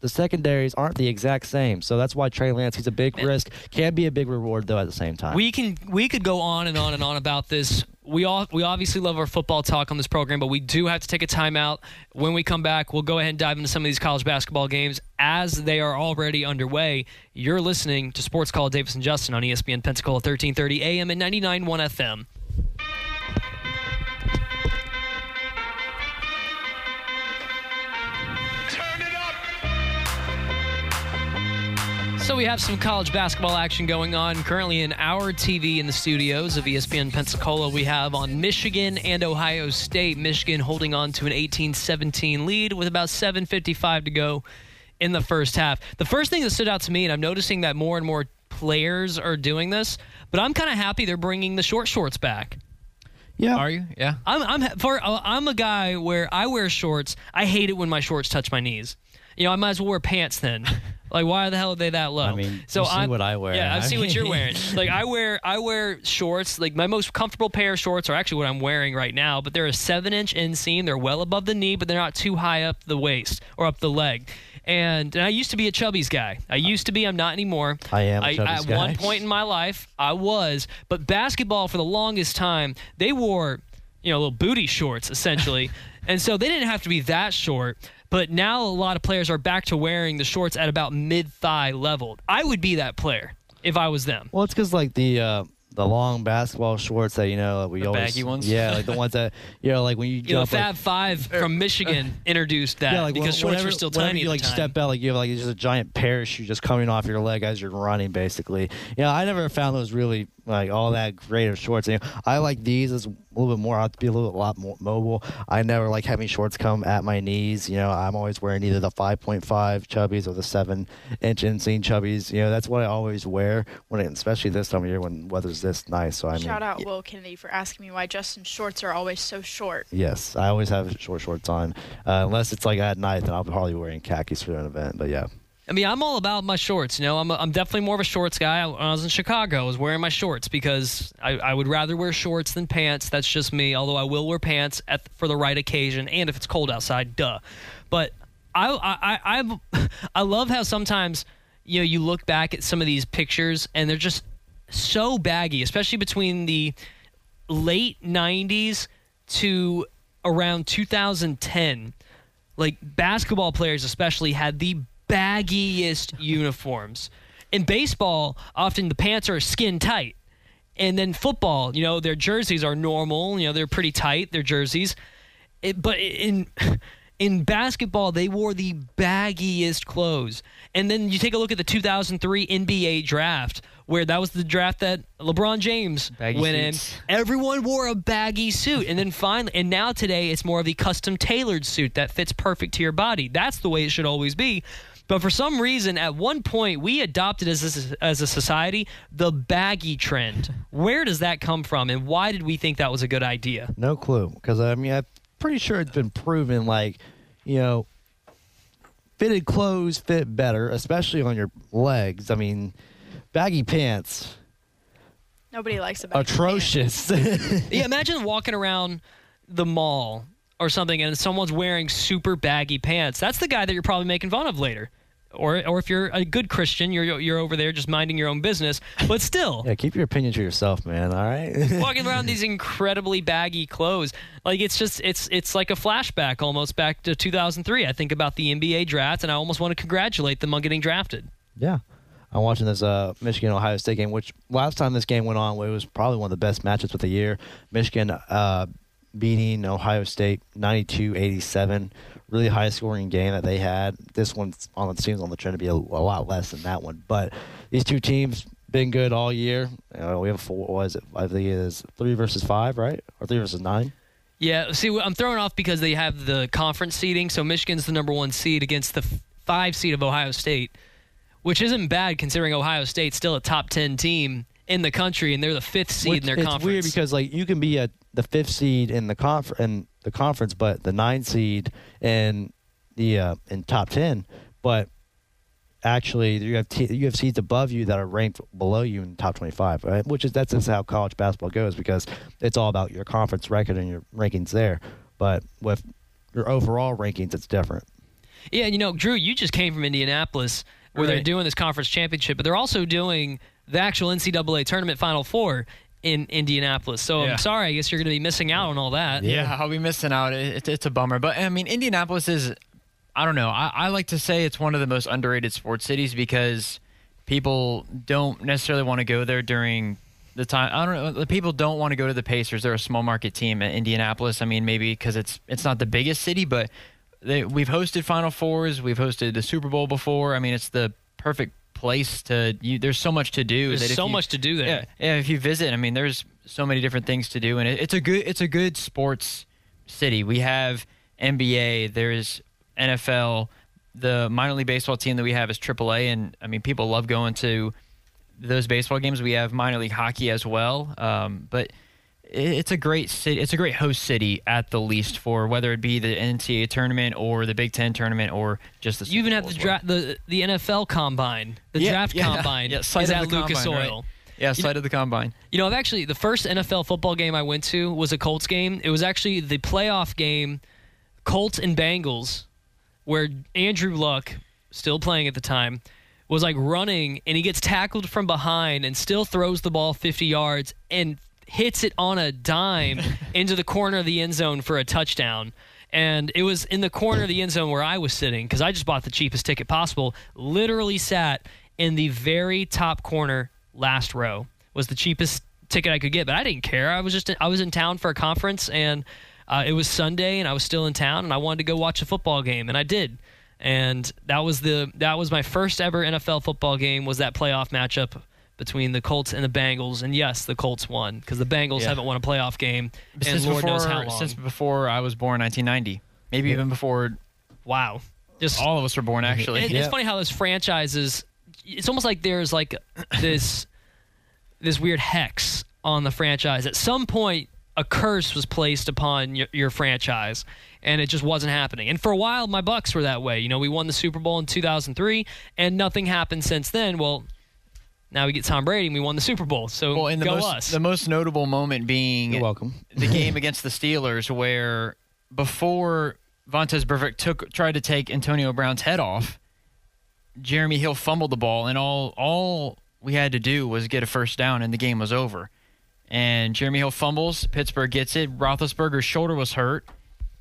the secondaries aren't the exact same. So that's why Trey Lance, he's a big risk, can be a big reward, though, at the same time. We could go on and on and on about this. We obviously love our football talk on this program, but we do have to take a timeout. When we come back, we'll go ahead and dive into some of these college basketball games as they are already underway. You're listening to Sports Call Davis and Justin on ESPN Pensacola 1330 AM and 99.1 FM. So we have some college basketball action going on currently in our TV in the studios of ESPN Pensacola. We have on Michigan and Ohio State. Michigan holding on to an 18-17 lead with about 7:55 to go in the first half. The first thing that stood out to me, and I'm noticing that more and more players are doing this, but I'm kind of happy they're bringing the short shorts back. Yeah. Are you? Yeah. I'm a guy where I wear shorts. I hate it when my shorts touch my knees. You know, I might as well wear pants then. Like, why the hell are they that low? I mean, so I see what I wear. Yeah, I see what you're wearing. Like, I wear shorts. Like, my most comfortable pair of shorts are actually what I'm wearing right now, but they're a 7-inch inseam. They're well above the knee, but they're not too high up the waist or up the leg. And I used to be a Chubbies guy. I'm not anymore. I am a Chubbies guy. At one point in my life, I was. But basketball, for the longest time, they wore, you know, little booty shorts, essentially. And so they didn't have to be that short. But now a lot of players are back to wearing the shorts at about mid-thigh level. I would be that player if I was them. Well, it's because, like, the long basketball shorts that, you know, we the always... baggy ones? Yeah, like the ones that, you know, like when you... You know, Fab Five from Michigan introduced that, yeah, like, because shorts were still tiny you, like, time. Step out, like, you have, like, just a giant parachute just coming off your leg as you're running, basically. You know, I never found those really, like, all that great of shorts. You know, I like these as... a little bit more. I have to be a lot more mobile. I never like having shorts come at my knees. You know, I'm always wearing either the 5.5 Chubbies or the 7-inch inseam Chubbies. You know, that's what I always wear, when, especially this time of year when weather's this nice. So Shout out Will Kennedy for asking me why Justin's shorts are always so short. Yes, I always have short shorts on. Unless it's like at night, then I'll be probably wearing khakis for an event. But yeah. I mean, I'm all about my shorts. You know, I'm definitely more of a shorts guy. When I was in Chicago, I was wearing my shorts because I would rather wear shorts than pants. That's just me, although I will wear pants for the right occasion and if it's cold outside, duh. But I love how sometimes, you know, you look back at some of these pictures and they're just so baggy, especially between the late 90s to around 2010. Like, basketball players especially had the baggiest uniforms. In baseball, often the pants are skin tight. And then football, you know, their jerseys are normal. You know, they're pretty tight, their jerseys. But in basketball, they wore the baggiest clothes. And then you take a look at the 2003 NBA draft, where that was the draft that LeBron James went in. Everyone wore a baggy suit. And then finally, and now today, it's more of the custom tailored suit that fits perfect to your body. That's the way it should always be. But for some reason, at one point, we adopted as a society the baggy trend. Where does that come from, and why did we think that was a good idea? No clue, because, I mean, I'm pretty sure it's been proven, like, you know, fitted clothes fit better, especially on your legs. I mean, baggy pants. Nobody likes a baggy atrocious. Pants. Yeah, imagine walking around the mall or something and someone's wearing super baggy pants. That's the guy that you're probably making fun of later. Or if you're a good Christian, you're over there just minding your own business. But still. Yeah, keep your opinion to yourself, man, all right? Walking around these incredibly baggy clothes. Like, it's just, it's like a flashback almost back to 2003. I think about the NBA draft, and I almost want to congratulate them on getting drafted. Yeah. I'm watching this Michigan-Ohio State game, which last time this game went on, it was probably one of the best matchups of the year. Michigan beating Ohio State 92-87, really high-scoring game that they had. This one seems on the trend to be a lot less than that one. But these two teams been good all year. We have I think it is 3 versus 5, right? Or 3 versus 9? Yeah, see, I'm thrown off because they have the conference seeding, so Michigan's the number 1 seed against the 5 seed of Ohio State. Which isn't bad considering Ohio State's still a top 10 team in the country, and they're the 5th seed in their conference. It's weird because, like, you can be the 5th seed in the conference, but the 9th seed in top 10. But actually, you have seeds above you that are ranked below you in the top 25, right? That's just how college basketball goes, because it's all about your conference record and your rankings there. But with your overall rankings, it's different. Yeah, and Drew, you just came from Indianapolis where they're doing this conference championship, but they're also doing the actual NCAA tournament Final Four in Indianapolis. So I'm sorry, I guess you're going to be missing out on all that. Yeah, I'll be missing out. It's a bummer. But, I mean, Indianapolis is, I don't know, I like to say it's one of the most underrated sports cities because people don't necessarily want to go there during the time. I don't know. The people don't want to go to the Pacers. They're a small market team at Indianapolis. I mean, maybe because it's not the biggest city, but we've hosted Final Fours. We've hosted the Super Bowl before. I mean, it's the perfect place there's so much to do. There's so much to do there. Yeah, if you visit, I mean, there's so many different things to do, and it's a good sports city. We have NBA, there's NFL, the minor league baseball team that we have is AAA, and I mean, people love going to those baseball games. We have minor league hockey as well, but it's a great city. It's a great host city at the least for whether it be the NCAA tournament or the Big Ten tournament or just the. You even have the NFL combine, the draft combine is at Lucas Oil. Right? Yeah, site of the combine. I've actually the first NFL football game I went to was a Colts game. It was actually the playoff game, Colts and Bengals, where Andrew Luck, still playing at the time, was like running and he gets tackled from behind and still throws the ball 50 yards and hits it on a dime into the corner of the end zone for a touchdown. And it was in the corner of the end zone where I was sitting because I just bought the cheapest ticket possible, literally sat in the very top corner, last row, was the cheapest ticket I could get. But I didn't care. I was in town for a conference, and it was Sunday, and I was still in town, and I wanted to go watch a football game, and I did. And that was my first ever NFL football game, was that playoff matchup between the Colts and the Bengals, and yes, the Colts won because the Bengals haven't won a playoff game, and Lord knows how long. Since before I was born, 1990, maybe even before. Wow, just all of us were born actually. It's funny how those franchises. It's almost like there's like this weird hex on the franchise. At some point, a curse was placed upon your franchise, and it just wasn't happening. And for a while, my Bucks were that way. We won the Super Bowl in 2003, and nothing happened since then. Well. Now we get Tom Brady, and we won the Super Bowl. So us. The most notable moment being the game against the Steelers, where before Vontaze Burfict tried to take Antonio Brown's head off, Jeremy Hill fumbled the ball, and all we had to do was get a first down, and the game was over. And Jeremy Hill fumbles, Pittsburgh gets it, Roethlisberger's shoulder was hurt,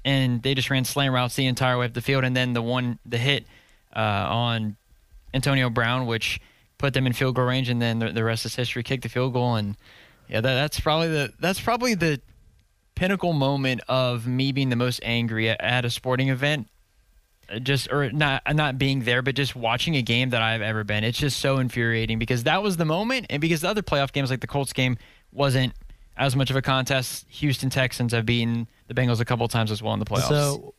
and they just ran slant routes the entire way up the field, and then the hit on Antonio Brown, which put them in field goal range, and then the rest is history. Kicked the field goal, and that's probably the pinnacle moment of me being the most angry at a sporting event. Not being there, but just watching a game that I've ever been. It's just so infuriating because that was the moment, and because the other playoff games like the Colts game wasn't as much of a contest. Houston Texans have beaten the Bengals a couple times as well in the playoffs. So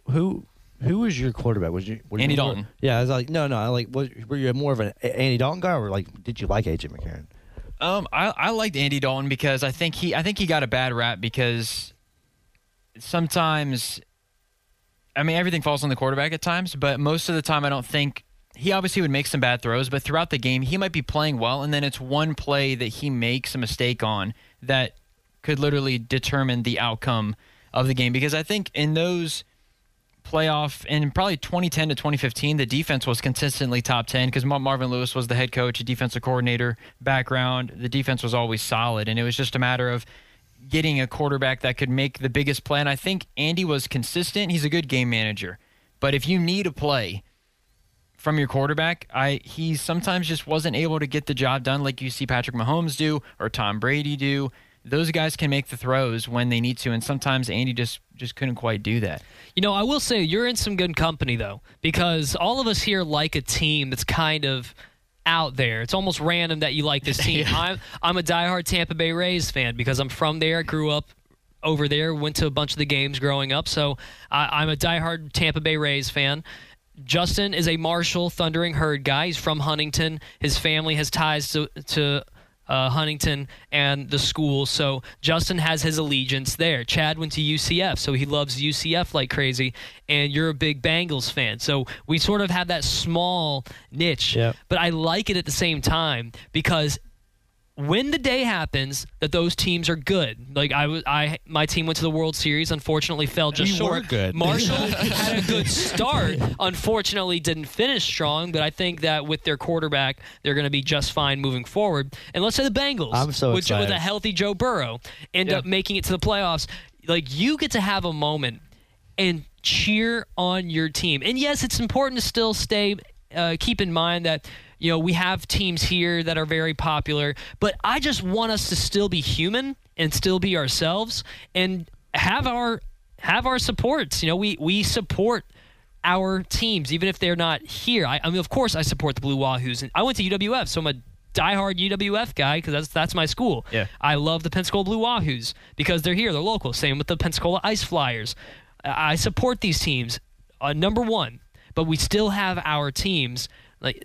Who was your quarterback? Andy Dalton. Yeah, I was like, no. Were you more of an Andy Dalton guy, or did you like AJ McCarron? I liked Andy Dalton because I think he got a bad rap because sometimes, I mean, everything falls on the quarterback at times, but most of the time, I don't think he obviously would make some bad throws, but throughout the game, he might be playing well, and then it's one play that he makes a mistake on that could literally determine the outcome of the game. Because I think in those playoff in probably 2010 to 2015, the defense was consistently top 10 because Marvin Lewis was the head coach, a defensive coordinator background. The defense was always solid, and it was just a matter of getting a quarterback that could make the biggest play. And I think Andy was consistent. He's a good game manager, but if you need a play from your quarterback, he sometimes just wasn't able to get the job done like you see Patrick Mahomes do or Tom Brady do. Those guys can make the throws when they need to, and sometimes Andy just couldn't quite do that. I will say you're in some good company, though, because all of us here like a team that's kind of out there. It's almost random that you like this team. Yeah. I'm a diehard Tampa Bay Rays fan because I'm from there, grew up over there, went to a bunch of the games growing up, so I'm a diehard Tampa Bay Rays fan. Justin is a Marshall Thundering Herd guy. He's from Huntington. His family has ties to Huntington and the school, so Justin has his allegiance there. Chad went to UCF, so he loves UCF like crazy, and you're a big Bengals fan, so we sort of have that small niche, but I like it at the same time because when the day happens that those teams are good. Like my team went to the World Series, unfortunately fell just short. Were good. Marshall had a good start, unfortunately didn't finish strong, but I think that with their quarterback, they're going to be just fine moving forward. And let's say the Bengals, with a healthy Joe Burrow, end up making it to the playoffs. Like, you get to have a moment and cheer on your team. And yes, it's important to still keep in mind that, you know, we have teams here that are very popular, but I just want us to still be human and still be ourselves and have our supports. You know, we support our teams, even if they're not here. I mean, of course I support the Blue Wahoos, and I went to UWF, so I'm a diehard UWF guy because that's my school. Yeah. I love the Pensacola Blue Wahoos because they're here, they're local. Same with the Pensacola Ice Flyers. I support these teams, number one, but we still have our teams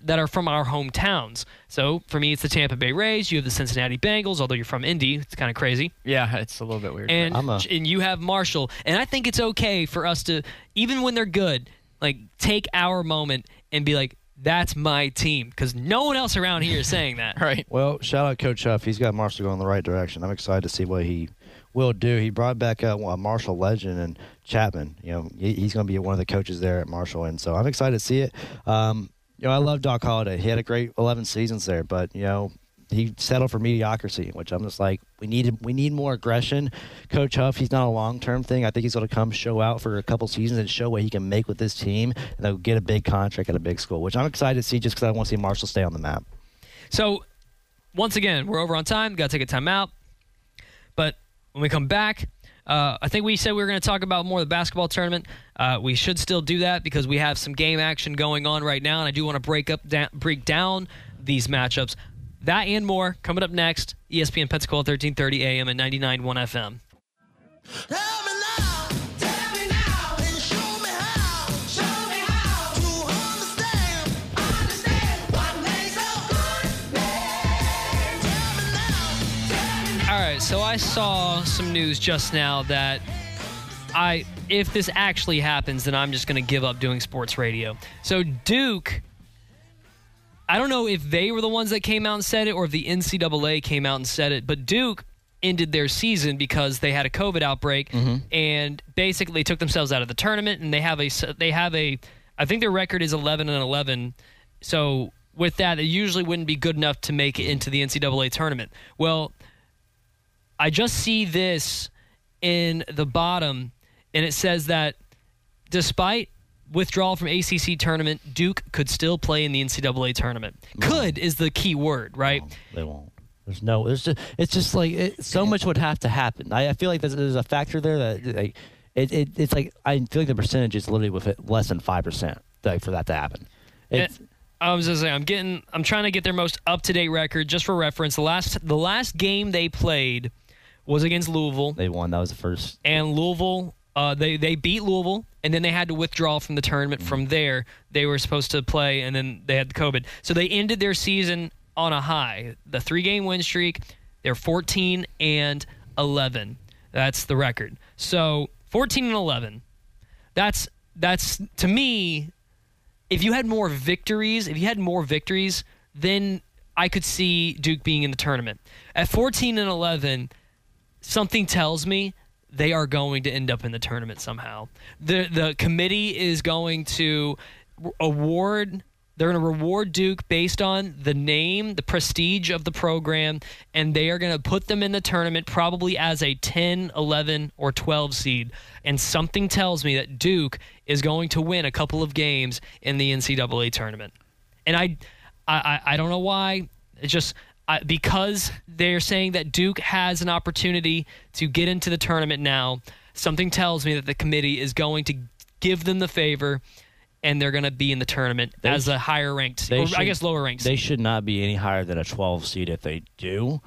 that are from our hometowns. So for me, it's the Tampa Bay Rays. You have the Cincinnati Bengals, although you're from Indy. It's kind of crazy. Yeah, it's a little bit weird. And you have Marshall. And I think it's okay for us to, even when they're good, like, take our moment and be like, that's my team, because no one else around here is saying that. Right. Well, shout out Coach Huff. He's got Marshall going in the right direction. I'm excited to see what he will do. He brought back a Marshall legend and Chapman. You know, he's going to be one of the coaches there at Marshall, and so I'm excited to see it. You know, I love Doc Holliday. He had a great 11 seasons there, but, you know, he settled for mediocrity, which I'm just like, we need more aggression. Coach Huff, he's not a long-term thing. I think he's going to come show out for a couple seasons and show what he can make with this team, and they'll get a big contract at a big school, which I'm excited to see just because I want to see Marshall stay on the map. So, once again, we're over on time. Got to take a timeout. But when we come back, I think we said we were going to talk about more of the basketball tournament. We should still do that because we have some game action going on right now, and I do want to break down these matchups. That and more coming up next. ESPN Pensacola, 1330 AM and 99.1 FM. All right, so I saw some news just now that if this actually happens, then I'm just going to give up doing sports radio. So Duke, I don't know if they were the ones that came out and said it or if the NCAA came out and said it, but Duke ended their season because they had a COVID outbreak and basically took themselves out of the tournament, and they have a I think their record is 11-11. So with that, it usually wouldn't be good enough to make it into the NCAA tournament. Well, I just see this in the bottom, and it says that despite withdrawal from ACC tournament, Duke could still play in the NCAA tournament. No. Could is the key word, right? No, they won't. There's no. It's just like so much would have to happen. I feel like there's a factor there that like, it's like I feel like the percentage is literally with it less than 5% for that to happen. I was just saying, I'm trying to get their most up to date record just for reference. The last game they played was against Louisville. They won. That was the first. And Louisville, they beat Louisville, and then they had to withdraw from the tournament. From there, they were supposed to play, and then they had the COVID. So they ended their season on a high. The 3-game win streak, they're 14-11. That's the record. So 14-11. That's to me, if you had more victories, then I could see Duke being in the tournament. At 14-11, something tells me they are going to end up in the tournament somehow. The committee is going to reward Duke based on the name, the prestige of the program, and they are going to put them in the tournament probably as a 10, 11, or 12 seed. And something tells me that Duke is going to win a couple of games in the NCAA tournament. And I don't know why. It's just because they're saying that Duke has an opportunity to get into the tournament now, something tells me that the committee is going to give them the favor, and they're going to be in the tournament as a higher-ranked seed, lower-ranked seed. They should not be any higher than a 12 seed if they do.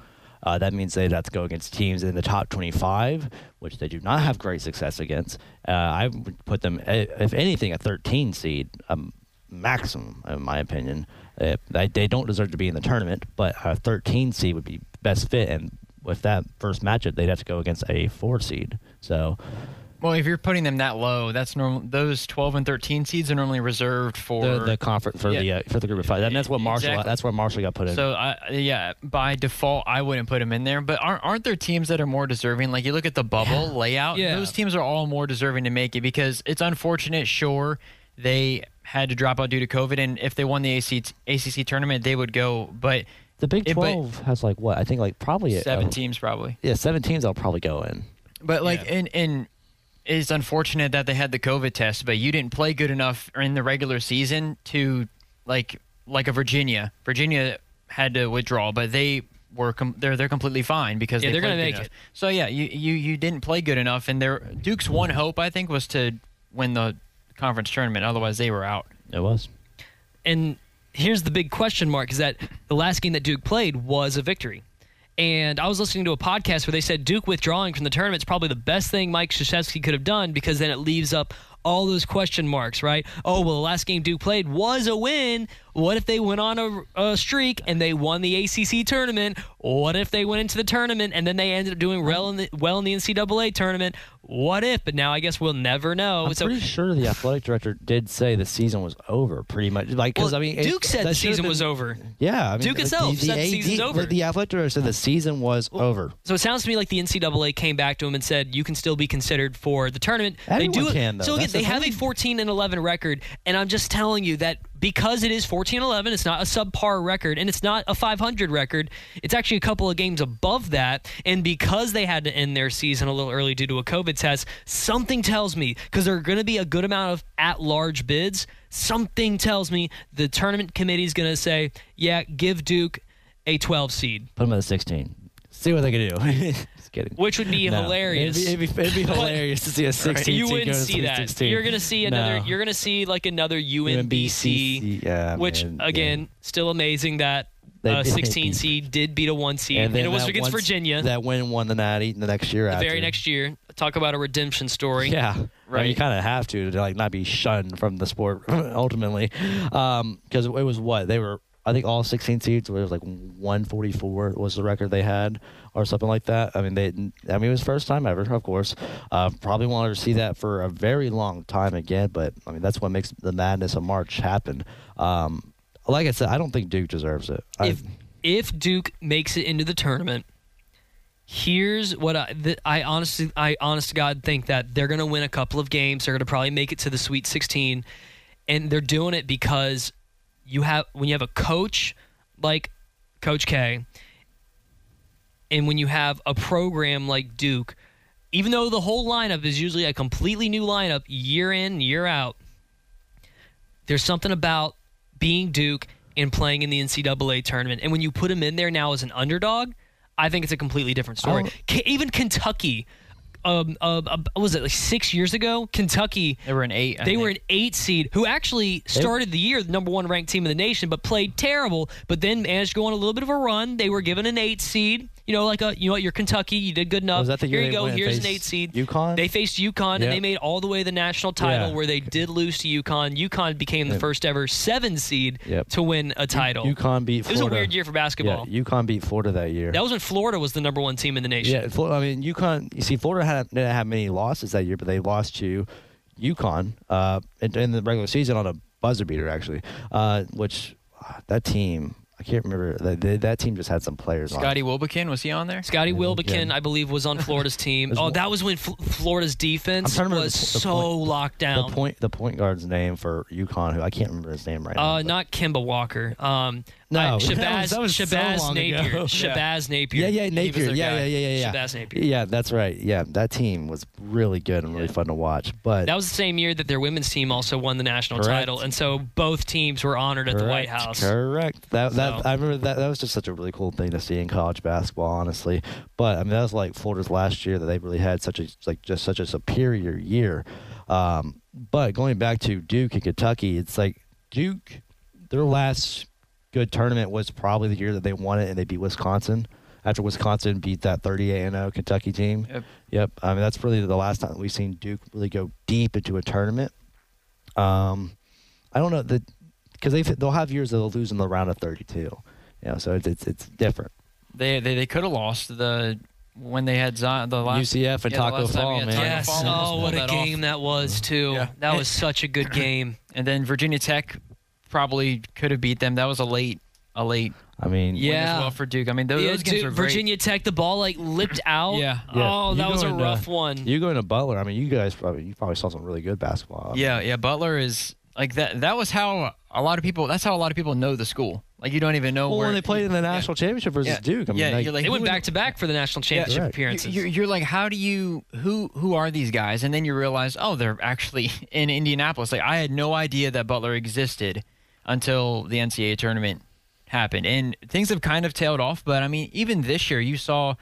That means they'd have to go against teams in the top 25, which they do not have great success against. I would put them, if anything, a 13 seed, maximum, in my opinion. They don't deserve to be in the tournament, but a 13 seed would be best fit, and with that first matchup, they'd have to go against a 4 seed. So Well, if you're putting them that low, that's normal. Those 12 and 13 seeds are normally reserved for the conference for the group of five. And that's what Marshall. Exactly. That's where Marshall got put in. So, by default, I wouldn't put them in there. But aren't there teams that are more deserving? Like you look at the bubble layout. Yeah. Those teams are all more deserving to make it because it's unfortunate. Sure, they had to drop out due to COVID, and if they won the ACC tournament, they would go. But the Big 12 has like what? I think like probably seven teams. Probably seven teams. I'll probably go in. But it's unfortunate that they had the COVID test, but you didn't play good enough in the regular season to like a Virginia. Virginia had to withdraw, but they're completely fine because they're going to make it. So you didn't play good enough, and Duke's one hope I think was to win the conference tournament. Otherwise, they were out. It was. And here's the big question mark: is that the last game that Duke played was a victory. And I was listening to a podcast where they said Duke withdrawing from the tournament is probably the best thing Mike Krzyzewski could have done because then it leaves up all those question marks, right? Oh, well, the last game Duke played was a win. What if they went on a streak and they won the ACC tournament? What if they went into the tournament and then they ended up doing well in the NCAA tournament? What if? But now I guess we'll never know. I'm pretty sure the athletic director did say the season was over pretty much. Duke said the season was over. Yeah. I mean, Duke itself said the season's over. The athletic director said the season was over. So it sounds to me like the NCAA came back to him and said, you can still be considered for the tournament. Everyone can, though. So again, they have a 14-11 record, and I'm just telling you that because it is 14-11, it's not a subpar record, and it's not a 500 record. It's actually a couple of games above that, and because they had to end their season a little early due to a COVID test, something tells me, because there are going to be a good amount of at-large bids, something tells me the tournament committee is going to say, give Duke a 12 seed. Put them at a 16. See what they can do. Just kidding. Which would be hilarious. It'd be hilarious to see a 16. You wouldn't see that. 16. You're gonna see another. No. You're gonna see like another UNBC. Which still amazing that 16 seed did beat a 1 seed, and it was against Virginia. That win won the natty the next year. Very next year. Talk about a redemption story. Yeah, right. I mean, you kind of have to like not be shunned from the sport ultimately, because it was what they were. I think all 16 seeds was like 144 was the record they had or something like that. I mean, it was first time ever, of course. Probably wanted to see that for a very long time again, but I mean, that's what makes the madness of March happen. Like I said, I don't think Duke deserves it. If Duke makes it into the tournament, here's what I honest to God think that they're going to win a couple of games. They're going to probably make it to the Sweet 16, and they're doing it because when you have a coach like Coach K, and when you have a program like Duke, even though the whole lineup is usually a completely new lineup year in, year out, there's something about being Duke and playing in the NCAA tournament. And when you put him in there now as an underdog, I think it's a completely different story. Even Kentucky, was it like 6 years ago? Kentucky. They were an eight. They were an 8 seed who actually started the year the number 1 ranked team in the nation, but played terrible. But then managed to go on a little bit of a run. They were given an 8 seed. You're Kentucky. You did good enough. Here you go. Here's an 8 seed. UConn. They faced UConn and they made all the way to the national title where they did lose to UConn. UConn became the first ever 7 seed to win a title. UConn beat Florida. It was a weird year for basketball. Yeah, UConn beat Florida that year. That was when Florida was the number 1 team in the nation. Yeah, UConn. You see, Florida didn't have many losses that year, but they lost to UConn in the regular season on a buzzer beater, actually. That team. I can't remember. That team just had some players on. Scotty Wilbekin, was he on there? Scotty Wilbekin, I believe, was on Florida's team. That was when Florida's defense was locked down. The point guard's name for UConn, who I can't remember his name right now. Not Kemba Walker. Shabazz Napier. Shabazz Napier. Yeah, Napier. Yeah. Shabazz Napier. Yeah, that's right. Yeah, that team was really good and really fun to watch. But that was the same year that their women's team also won the national title, and so both teams were honored at the White House. Correct. I remember that. That was just such a really cool thing to see in college basketball, honestly. But I mean, that was like Florida's last year that they really had such a superior year. But going back to Duke and Kentucky, it's like Duke, their last good tournament was probably the year that they won it and they beat Wisconsin. After Wisconsin beat that 38-0 Kentucky team, yep. I mean, that's really the last time we've seen Duke really go deep into a tournament. I don't know that. Because they'll have years that they'll lose in the round of 32, so it's different. They could have lost the when they had the last UCF and Taco Fall, man. Yes. Oh, what a game that was, too. Yeah. That was such a good game. And then Virginia Tech probably could have beat them. That was a late. I mean, yeah, well for Duke. I mean, those games are great. Virginia Tech, the ball like lipped out. Yeah. Oh, that was a rough one. You going to Butler? I mean, you probably saw some really good basketball. Yeah. Butler is like that. That's how a lot of people know the school. Like you don't even know. Well, when they played in the national championship versus Duke, I mean, you're like, they went back to back for the national championship appearances. You're like, who are these guys? And then you realize, oh, they're actually in Indianapolis. Like I had no idea that Butler existed until the NCAA tournament happened, and things have kind of tailed off. But I mean, even this year, you saw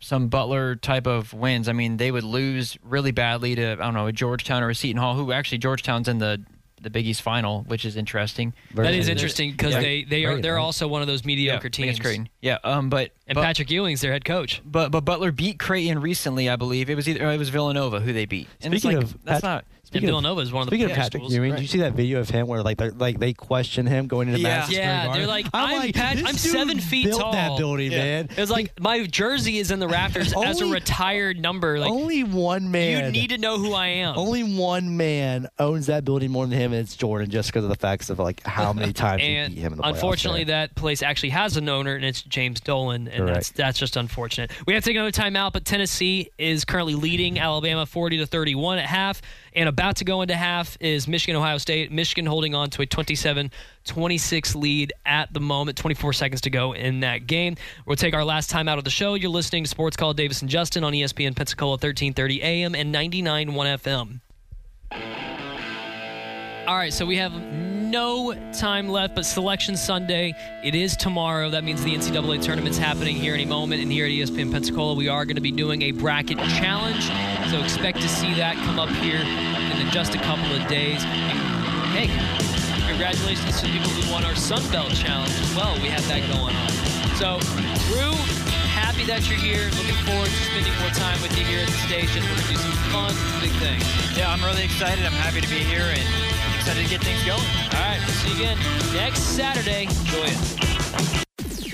some Butler type of wins. I mean, they would lose really badly to a Georgetown or a Seton Hall, who actually Georgetown's in the Big East final, which is interesting. That is interesting because they're also one of those mediocre teams. Creighton. Yeah, but Patrick Ewing's their head coach. But Butler beat Creighton recently, I believe. It was Villanova who they beat. And speaking it's like, of that's not. And Villanova is one of the best schools. Speaking of Patrick Ewing, did you see that video of him where like they question him going into Madison Square Garden? Yeah, they're like, I'm 7 feet tall. That building, man. It was like my jersey is in the rafters as a retired number. Like, only one man. You need to know who I am. Only one man owns that building more than him, and it's Jordan, just because of the facts of like how many times he beat him in the playoffs. Unfortunately, that place actually has an owner, and it's James Dolan, and that's just unfortunate. We have to take another timeout, but Tennessee is currently leading Alabama 40-31 at half, and about to go into half is Michigan-Ohio State. Michigan holding on to a 27-26 lead at the moment. 24 seconds to go in that game. We'll take our last time out of the show. You're listening to Sports Call Davis and Justin on ESPN Pensacola 1330 AM and 99.1 FM. All right, so we have no time left, but Selection Sunday, it is tomorrow. That means the NCAA tournament's happening here any moment, and here at ESPN Pensacola, we are going to be doing a bracket challenge, so expect to see that come up here in just a couple of days. Hey, congratulations to the people who won our Sunbelt Challenge as well. We have that going on. So, Drew, happy that you're here. Looking forward to spending more time with you here at the station. We're going to do some fun, big things. Yeah, I'm really excited. I'm happy to be here and excited to get things going. All right, we'll see you again next Saturday. Enjoy it.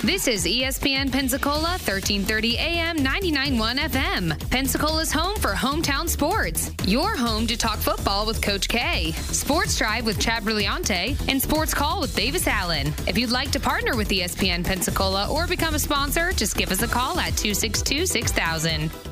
This is ESPN Pensacola, 1330 AM, 99.1 FM. Pensacola's home for hometown sports. Your home to talk football with Coach K, Sports Drive with Chad Brillante, and Sports Call with Davis Allen. If you'd like to partner with ESPN Pensacola or become a sponsor, just give us a call at 262-6000.